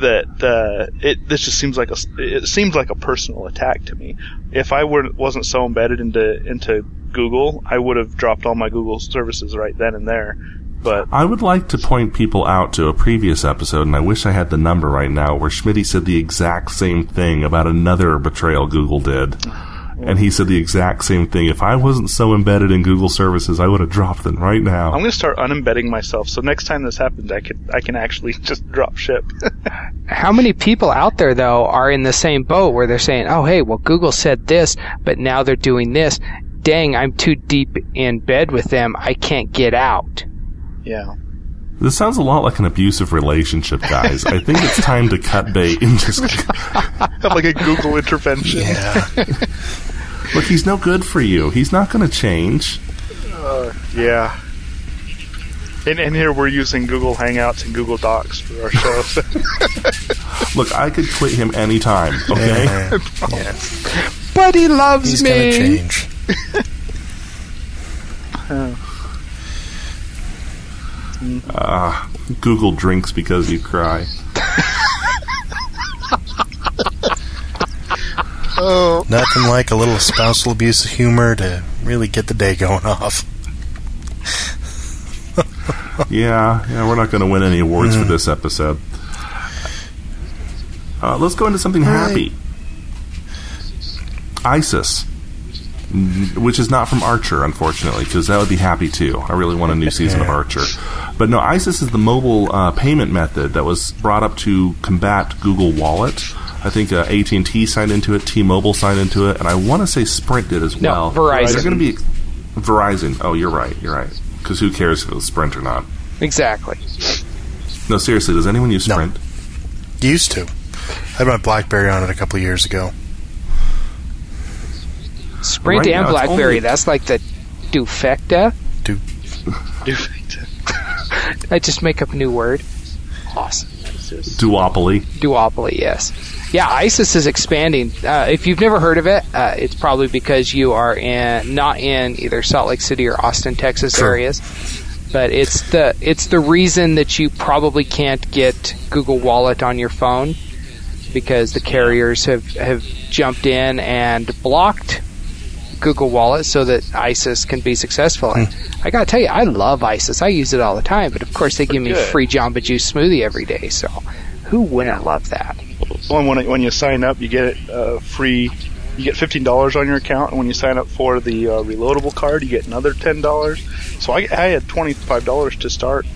that uh, it this just seems like a it seems like a personal attack to me. If I were wasn't so embedded into into Google, I would have dropped all my Google services right then and there. But I would like to point people out to a previous episode, and I wish I had the number right now, where Schmitty said the exact same thing about another betrayal Google did. And he said the exact same thing. If I wasn't so embedded in Google services, I would have dropped them right now. I'm going to start unembedding myself, so next time this happens, I could I can actually just drop ship. How many people out there, though, are in the same boat where they're saying, oh, hey, well, Google said this, but now they're doing this. Dang, I'm too deep in bed with them. I can't get out. Yeah. This sounds a lot like an abusive relationship, guys. I think it's time to cut bait and just have like a Google intervention. Yeah. Look, he's no good for you. He's not going to change. Uh, yeah. And, and here we're using Google Hangouts and Google Docs for our shows. Look, I could quit him anytime. Okay. Yeah. Yeah. But he loves he's me. He's going to change. Oh. Uh, Google drinks because you cry. Oh. Nothing like a little spousal abuse of humor to really get the day going off. yeah, yeah, we're not going to win any awards mm. for this episode. Uh, let's go into something All happy. Right. ISIS. Which is not from Archer, unfortunately, because that would be happy too. I really want a new season of Archer. But no, ISIS is the mobile uh, payment method that was brought up to combat Google Wallet. I think uh, A T and T signed into it, T-Mobile signed into it, and I want to say Sprint did as no, well. Verizon. They're going to be ex- Verizon. Oh, you're right. You're right. Because who cares if it was Sprint or not? Exactly. No, seriously. Does anyone use Sprint? No. Used to. I had my BlackBerry on it a couple of years ago. Sprint right and now, BlackBerry, that's like the Dufecta. Du- Dufecta. I just make up a new word. Awesome. Duopoly. Duopoly, yes. Yeah, ISIS is expanding. Uh, if you've never heard of it, uh, it's probably because you are in, not in either Salt Lake City or Austin, Texas sure. areas. But it's the it's the reason that you probably can't get Google Wallet on your phone because the carriers have, have jumped in and blocked Google Wallet so that ISIS can be successful. And I gotta tell you, I love ISIS. I use it all the time, but of course they give me a free Jamba Juice smoothie every day. So who wouldn't love that? Well, when when you sign up, you get uh, free. You get fifteen dollars on your account, and when you sign up for the uh, reloadable card, you get another ten dollars. So I, I had twenty-five dollars to start,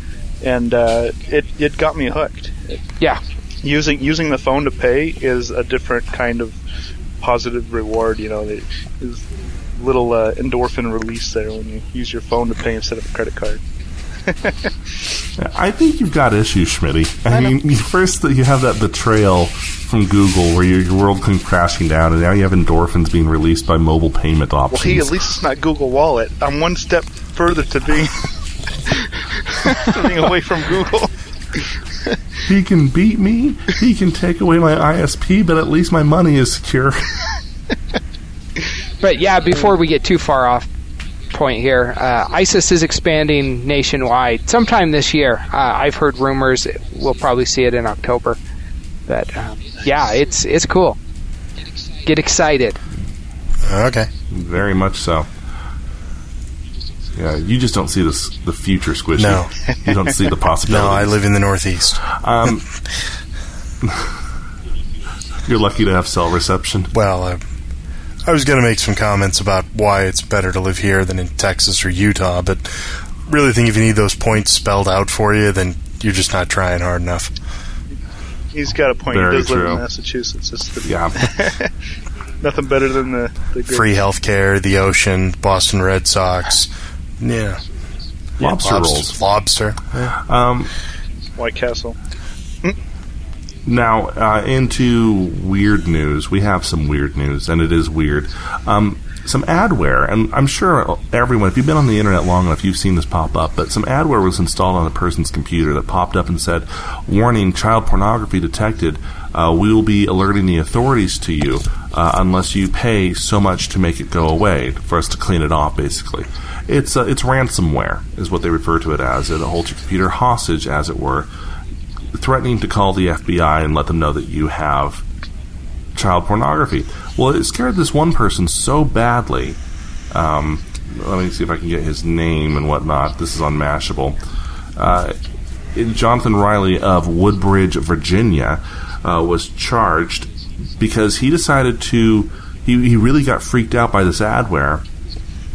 and uh, it it got me hooked. Yeah, using using the phone to pay is a different kind of positive reward. You know, it is. Little uh, endorphin release there when you use your phone to pay instead of a credit card. I think you've got issues, Schmitty. I, I mean, first you have that betrayal from Google where your, your world comes crashing down, and now you have endorphins being released by mobile payment options. Well, hey, at least it's not Google Wallet. I'm one step further to being, to being away from Google. He can beat me. He can take away my I S P, but at least my money is secure. But yeah, before we get too far off point here, uh, ISIS is expanding nationwide sometime this year. Uh, I've heard rumors we'll probably see it in October. But um, yeah, it's it's cool. Get excited. Okay. Very much so. Yeah, you just don't see this, the future, Squishy. No. You don't see the possibility. No, I live in the Northeast. Um, you're lucky to have cell reception. Well, uh, I was going to make some comments about why it's better to live here than in Texas or Utah, but really think if you need those points spelled out for you, then you're just not trying hard enough. He's got a point. Very he does true. Live in Massachusetts. It's the, yeah. Nothing better than the, the good. Free healthcare, the ocean, Boston Red Sox. Yeah. Lobster yeah, rolls. Lobster. Yeah. Um, White Castle. Now, uh, into weird news. We have some weird news, and it is weird. Um, some adware, and I'm sure everyone, if you've been on the internet long enough, you've seen this pop up, but some adware was installed on a person's computer that popped up and said, warning, child pornography detected. Uh, we will be alerting the authorities to you uh, unless you pay so much to make it go away, for us to clean it off, basically. It's, uh, it's ransomware, is what they refer to it as. It holds your computer hostage, as it were, threatening to call the F B I and let them know that you have child pornography. Well, it scared this one person so badly. Um, let me see if I can get his name and whatnot. This is on Mashable. Uh, Jonathan Riley of Woodbridge, Virginia, uh, was charged because he decided to He, he really got freaked out by this adware,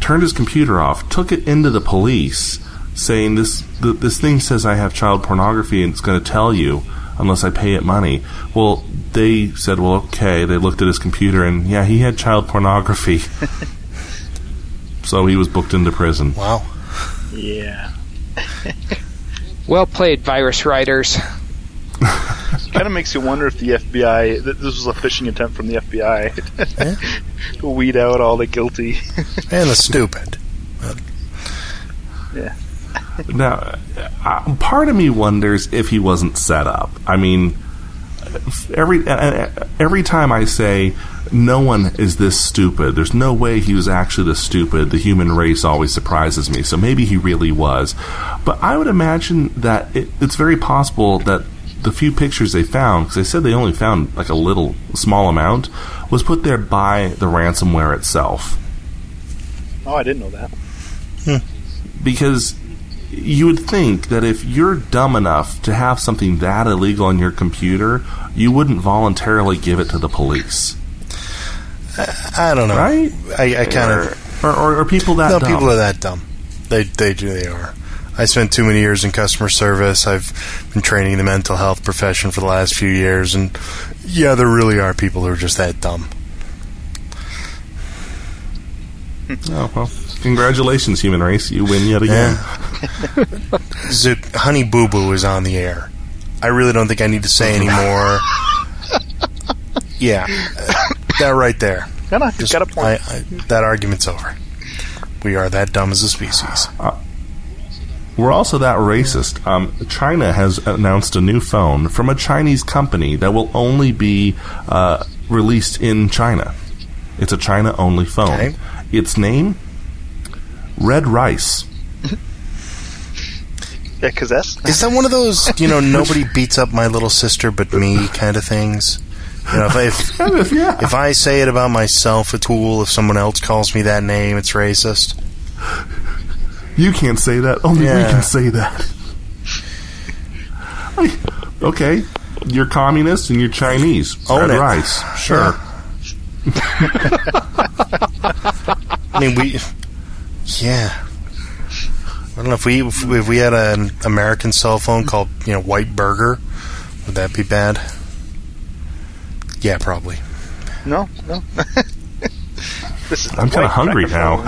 turned his computer off, took it into the police, saying, this th- this thing says I have child pornography and it's going to tell you unless I pay it money. Well, they said, well, okay. They looked at his computer, and, yeah, he had child pornography. So he was booked into prison. Wow. Yeah. Well played, virus writers. It kind of makes you wonder if the F B I... Th- this was a phishing attempt from the F B I yeah. to weed out all the guilty. And the stupid. Yeah. Now, uh, part of me wonders if he wasn't set up. I mean, every uh, every time I say, no one is this stupid, there's no way he was actually this stupid. The human race always surprises me, so maybe he really was. But I would imagine that it, it's very possible that the few pictures they found, because they said they only found like a little, small amount, was put there by the ransomware itself. Oh, I didn't know that. Hmm. Because... you would think that if you're dumb enough to have something that illegal on your computer, you wouldn't voluntarily give it to the police. I, I don't know. Right? I, I kind of... Or, or, or people that no, dumb. No, people are that dumb. They they do, they are. I spent too many years in customer service. I've been training the mental health profession for the last few years, and yeah, there really are people who are just that dumb. Oh, well. Congratulations, human race. You win yet again. Yeah. Zook, Honey Boo Boo is on the air. I really don't think I need to say any more. Yeah. Uh, that right there. No, no, Just, got a point. I, I, that argument's over. We are that dumb as a species. Uh, we're also that racist. Um, China has announced a new phone from a Chinese company that will only be uh, released in China. It's a China-only phone. Okay. Its name... Red Rice. Yeah, because that's... Is that one of those, you know, nobody beats up my little sister but me kind of things? You know, if I, if, kind of, yeah. if I say it about myself, it's cool. If someone else calls me that name, it's racist. You can't say that. Only yeah. we can say that. I, okay. You're communist and you're Chinese. Own Red it. Rice. Sure. I mean, we... Yeah, I don't know if we if we had an American cell phone called you know White Burger, would that be bad? Yeah, probably. No, no. This is I'm kind of hungry now.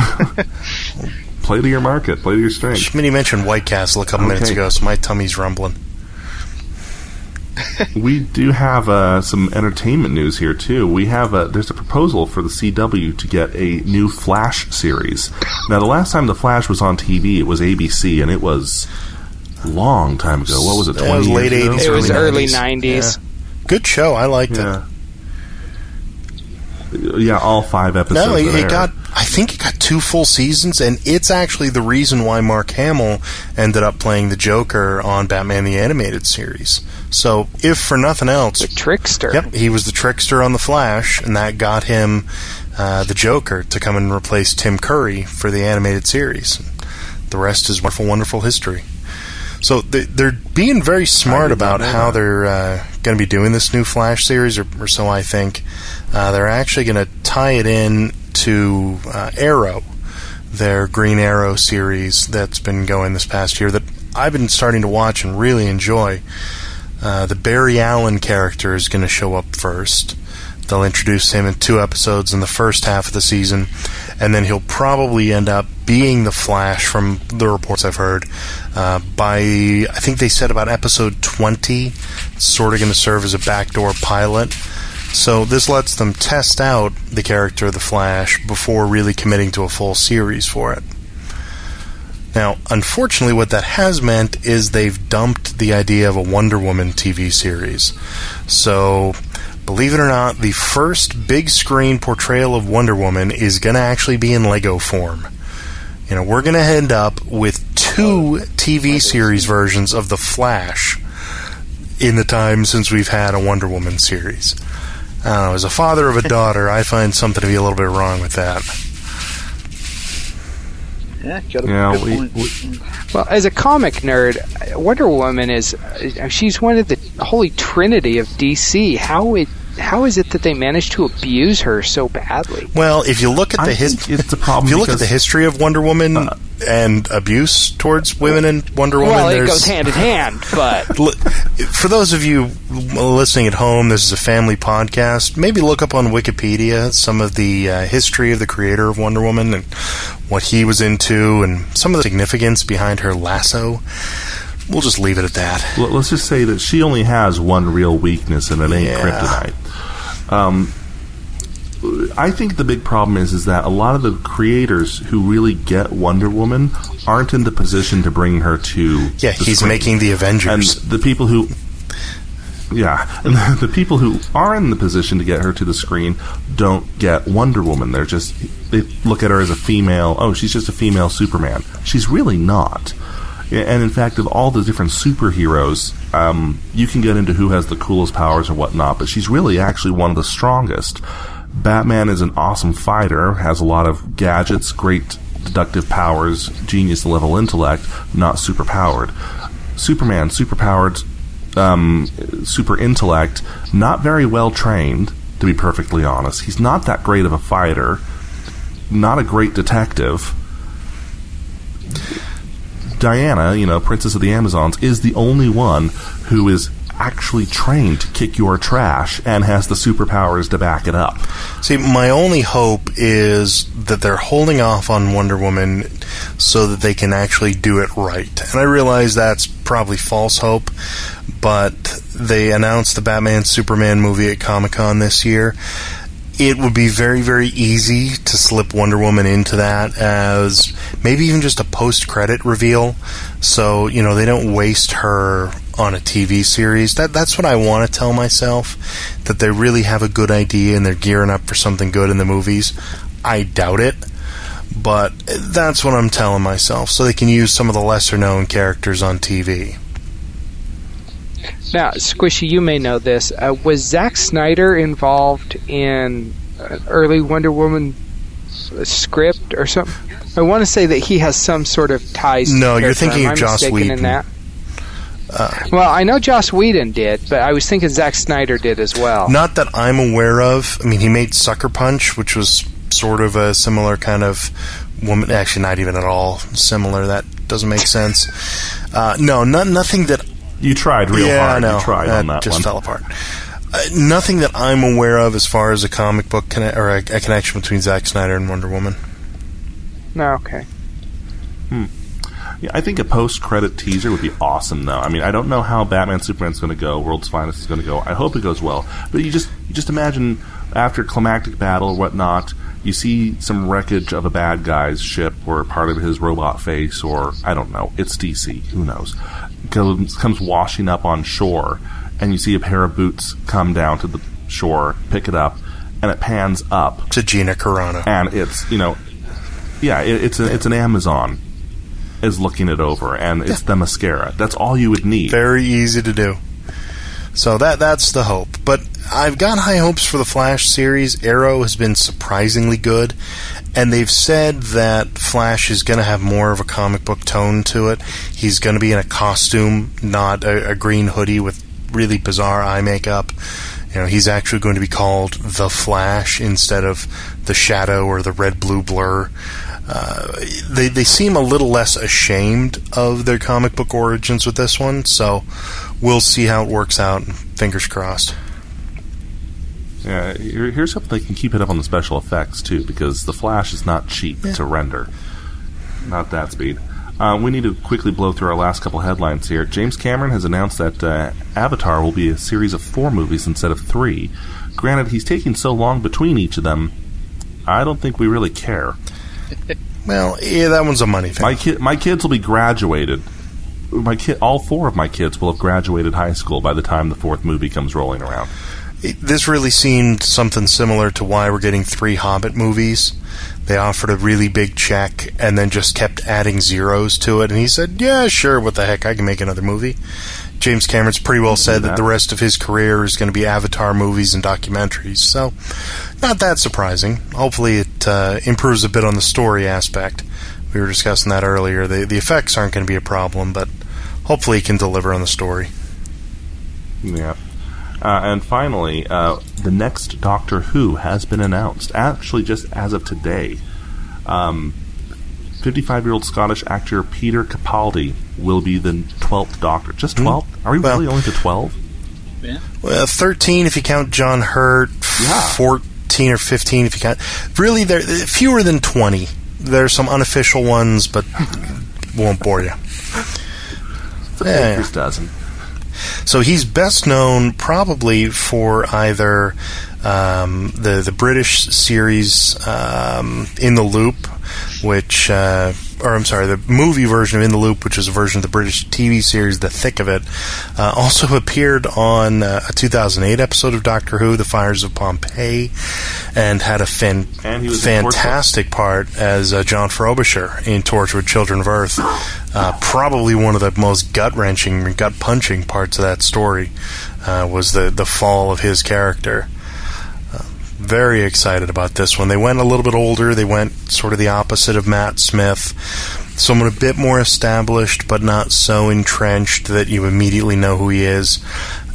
Play to your market. Play to your strength. Schmitty mentioned White Castle a couple okay. minutes ago, so my tummy's rumbling. We do have uh, some entertainment news here too. We have a, there's a proposal for the C W to get a new Flash series. Now, the last time the Flash was on T V, it was A B C, and it was a long time ago. What was it? twenty it was late eighties. It was early nineties. Yeah. Good show. I liked yeah. it. Yeah, all five episodes. No, it, it got. I think it got two full seasons, and it's actually the reason why Mark Hamill ended up playing the Joker on Batman the Animated Series. So, if for nothing else... The trickster. Yep, he was the trickster on The Flash, and that got him uh, the Joker to come and replace Tim Curry for the Animated Series. The rest is wonderful, wonderful history. So, they, they're being very smart about how that. they're uh, going to be doing this new Flash series, or, or so I think. Uh, they're actually going to tie it in to uh, Arrow, their Green Arrow series that's been going this past year that I've been starting to watch and really enjoy. Uh, the Barry Allen character is going to show up first. They'll introduce him in two episodes in the first half of the season, and then he'll probably end up being the Flash from the reports I've heard. Uh, by, I think they said about episode twenty, it's sort of going to serve as a backdoor pilot. So this lets them test out the character of the Flash before really committing to a full series for it. Now, unfortunately, what that has meant is they've dumped the idea of a Wonder Woman T V series. So, believe it or not, the first big screen portrayal of Wonder Woman is going to actually be in Lego form. You know, we're going to end up with two T V series versions of The Flash in the time since we've had a Wonder Woman series. I don't know, as a father of a daughter, I find something to be a little bit wrong with that. Yeah, yeah we, we, well, as a comic nerd, Wonder Woman is, she's one of the holy trinity of D C. How it how is it that they managed to abuse her so badly? Well, if you look at the history, it's a problem. If you look at the history of Wonder Woman uh, and abuse towards women in Wonder Woman, well, it goes hand in hand. But for those of you listening at home, this is a family podcast. Maybe look up on Wikipedia some of the uh, history of the creator of Wonder Woman and what he was into, and some of the significance behind her lasso. We'll just leave it at that. Let's just say that she only has one real weakness, and it ain't yeah. kryptonite. Um, I think the big problem is is that a lot of the creators who really get Wonder Woman aren't in the position to bring her to. Yeah, he's screen. making the Avengers, and the people who. Yeah, and the people who are in the position to get her to the screen don't get Wonder Woman. They're just they look at her as a female. Oh, she's just a female Superman. She's really not. And in fact, of all the different superheroes, um, you can get into who has the coolest powers and whatnot, but she's really actually one of the strongest. Batman is an awesome fighter, has a lot of gadgets, great deductive powers, genius level intellect, not superpowered. Superman, superpowered, um, super intellect, not very well trained, to be perfectly honest. He's not that great of a fighter, not a great detective. Diana, you know, Princess of the Amazons, is the only one who is actually trained to kick your trash and has the superpowers to back it up. See, my only hope is that they're holding off on Wonder Woman so that they can actually do it right. And I realize that's probably false hope, but they announced the Batman-Superman movie at Comic-Con this year. It would be very, very easy to slip Wonder Woman into that as maybe even just a post-credit reveal. So, you know, they don't waste her on a T V series. That That's what I want to tell myself, that they really have a good idea and they're gearing up for something good in the movies. I doubt it, but that's what I'm telling myself, so they can use some of the lesser-known characters on T V. Now, Squishy, you may know this. Uh, was Zack Snyder involved in an early Wonder Woman script or something? I want to say that he has some sort of ties. No, to you're thinking of Joss Whedon. In that. Uh, well, I know Joss Whedon did, but I was thinking Zack Snyder did as well. Not that I'm aware of. I mean, he made Sucker Punch, which was sort of a similar kind of woman. Actually, not even at all similar. That doesn't make sense. Uh, no, not, nothing that. You tried real yeah, hard. No, you tried that on that just one. Just fell apart. Uh, nothing that I'm aware of as far as a comic book conne- or a, a connection between Zack Snyder and Wonder Woman. No, okay. Hmm. Yeah, I think a post-credit teaser would be awesome, though. I mean, I don't know how Batman Superman's going to go, World's Finest is going to go. I hope it goes well. But you just you just imagine after climactic battle or whatnot, you see some wreckage of a bad guy's ship or part of his robot face, or I don't know. It's D C. Who knows? Comes, comes washing up on shore, and you see a pair of boots come down to the shore, pick it up, and it pans up to Gina Carano, and it's you know, yeah, it, it's a, it's an Amazon is looking it over, and it's yeah. the mascara. That's all you would need. Very easy to do. So that that's the hope. But I've got high hopes for the Flash series. Arrow has been surprisingly good, and they've said that Flash is going to have more of a comic book tone to it. He's going to be in a costume, not a, a green hoodie with really bizarre eye makeup. You know, he's actually going to be called The Flash instead of The Shadow or The Red Blue Blur. Uh, they they seem a little less ashamed of their comic book origins with this one, so we'll see how it works out. Fingers crossed. Yeah, here's something they can keep it up on the special effects too, because the Flash is not cheap yeah. to render. Not that speed. Uh, we need to quickly blow through our last couple headlines here. James Cameron has announced that uh, Avatar will be a series of four movies instead of three. Granted, he's taking so long between each of them, I don't think we really care. Well, yeah, that one's a money thing. My ki- my kids will be graduated. My ki- all four of my kids will have graduated high school by the time the fourth movie comes rolling around. It, this really seemed something similar to why we're getting three Hobbit movies. They offered a really big check and then just kept adding zeros to it. And he said, yeah, sure, what the heck, I can make another movie. James Cameron's pretty well said that. that the rest of his career is going to be Avatar movies and documentaries. So, not that surprising. Hopefully it uh, improves a bit on the story aspect. We were discussing that earlier. The, the effects aren't going to be a problem, but hopefully it can deliver on the story. Yeah. Uh, and finally, uh, the next Doctor Who has been announced, actually just as of today. Um, fifty-five-year-old Scottish actor Peter Capaldi will be the twelfth Doctor. Just twelve? Mm. Are we well, really only to twelve? Yeah. Well, thirteen if you count John Hurt, yeah. fourteen or fifteen if you count... Really, there fewer than twenty. There's some unofficial ones, but won't bore you. It's a baker's yeah. dozen. So he's best known probably for either um, the the British series um, In the Loop, which, uh, or I'm sorry, the movie version of In the Loop, which is a version of the British T V series The Thick of It, uh, also appeared on uh, a two thousand eight episode of Doctor Who, The Fires of Pompeii, and had a fan- and he was fantastic part as uh, John Frobisher in Torture with Children of Earth. Uh, probably one of the most gut-wrenching, gut-punching parts of that story uh, was the, the fall of his character. Very excited about this one. They went a little bit older. They went sort of the opposite of Matt Smith. Someone a bit more established, but not so entrenched that you immediately know who he is.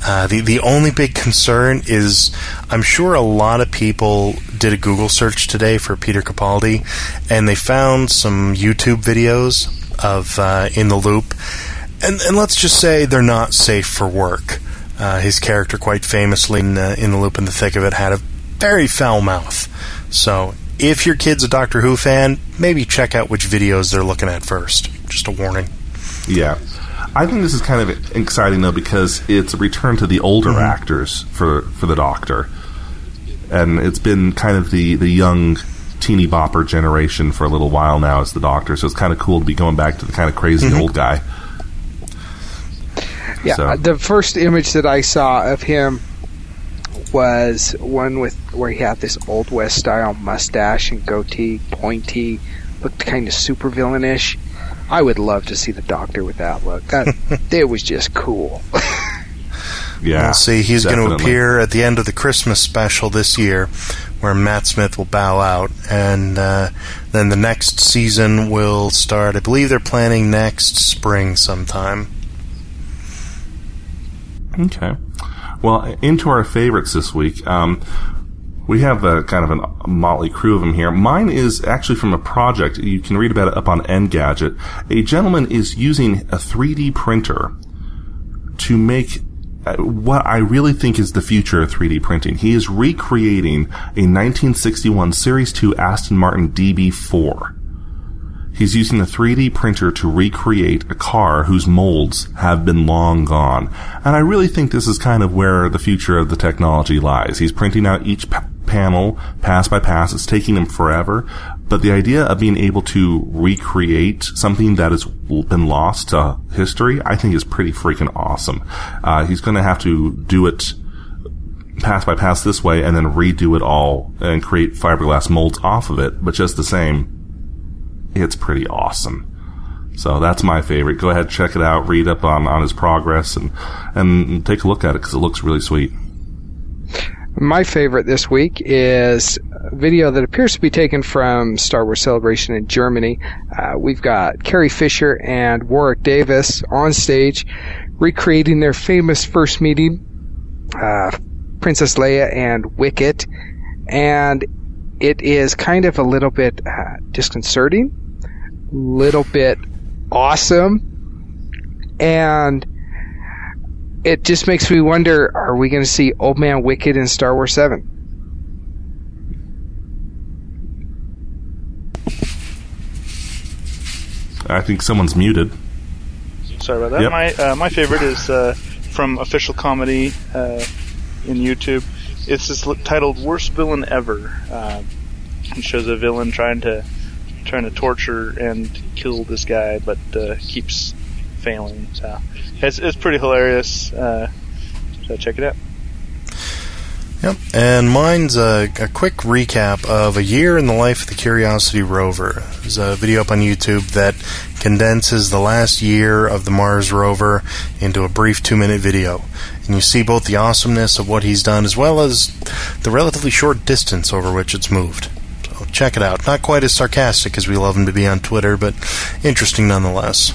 Uh, the, the only big concern is, I'm sure a lot of people did a Google search today for Peter Capaldi, and they found some YouTube videos of uh, In the Loop. And, and let's just say they're not safe for work. Uh, his character, quite famously, in the, in the Loop and the Thick of It, had a very foul mouth. So if your kid's a Doctor Who fan, maybe check out which videos they're looking at first. Just a warning. Yeah. I think this is kind of exciting, though, because it's a return to the older mm-hmm. actors for, for the Doctor. And it's been kind of the, the young teeny bopper generation for a little while now as the Doctor, so it's kind of cool to be going back to the kind of crazy mm-hmm. old guy. Yeah, so. The first image that I saw of him was one with where he had this Old West style mustache and goatee, pointy, looked kind of super villainish. I would love to see the Doctor with that look. That it was just cool. Yeah. We'll see, he's going to appear at the end of the Christmas special this year, where Matt Smith will bow out, and uh, then the next season will start. I believe they're planning next spring sometime. Okay. Well, into our favorites this week. Um, we have a, kind of a motley crew of them here. Mine is actually from a project. You can read about it up on Engadget. A gentleman is using a three D printer to make what I really think is the future of three D printing. He is recreating a nineteen sixty-one Series two Aston Martin D B four. He's using a three D printer to recreate a car whose molds have been long gone. And I really think this is kind of where the future of the technology lies. He's printing out each p- panel, pass by pass. It's taking him forever. But the idea of being able to recreate something that has been lost to history, I think is pretty freaking awesome. Uh, he's going to have to do it pass by pass this way and then redo it all and create fiberglass molds off of it. But just the same, it's pretty awesome. So that's my favorite. Go ahead, check it out, read up on, on his progress, and, and take a look at it because it looks really sweet. My favorite this week is a video that appears to be taken from Star Wars Celebration in Germany. Uh, we've got Carrie Fisher and Warwick Davis on stage recreating their famous first meeting, uh, Princess Leia and Wicket, and it is kind of a little bit uh, disconcerting, a little bit awesome, and it just makes me wonder, are we going to see Old Man Wicket in Star Wars seven? I think someone's muted. Sorry about that. Yep. My uh, my favorite is uh, from Official Comedy uh, in YouTube. It's just titled "Worst Villain Ever." Uh, it shows a villain trying to trying to torture and kill this guy, but uh, keeps failing. So it's it's pretty hilarious. Uh, so check it out. Yep, and mine's a, a quick recap of a year in the life of the Curiosity rover. There's a video up on YouTube that condenses the last year of the Mars rover into a brief two-minute video. And you see both the awesomeness of what he's done as well as the relatively short distance over which it's moved. So check it out. Not quite as sarcastic as we love him to be on Twitter, but interesting nonetheless.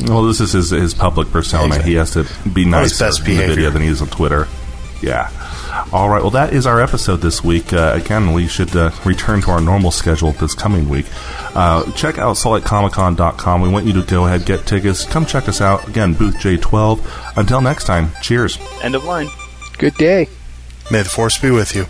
Well, this is his, his public persona. Exactly. He has to be nicer in behavior. the video than he is on Twitter. Yeah. All right. Well, that is our episode this week. Uh, again, we should uh, return to our normal schedule this coming week. Uh, check out salt lake comic con dot com. We want you to go ahead, get tickets. Come check us out. Again, booth J twelve. Until next time, cheers. End of line. Good day. May the force be with you.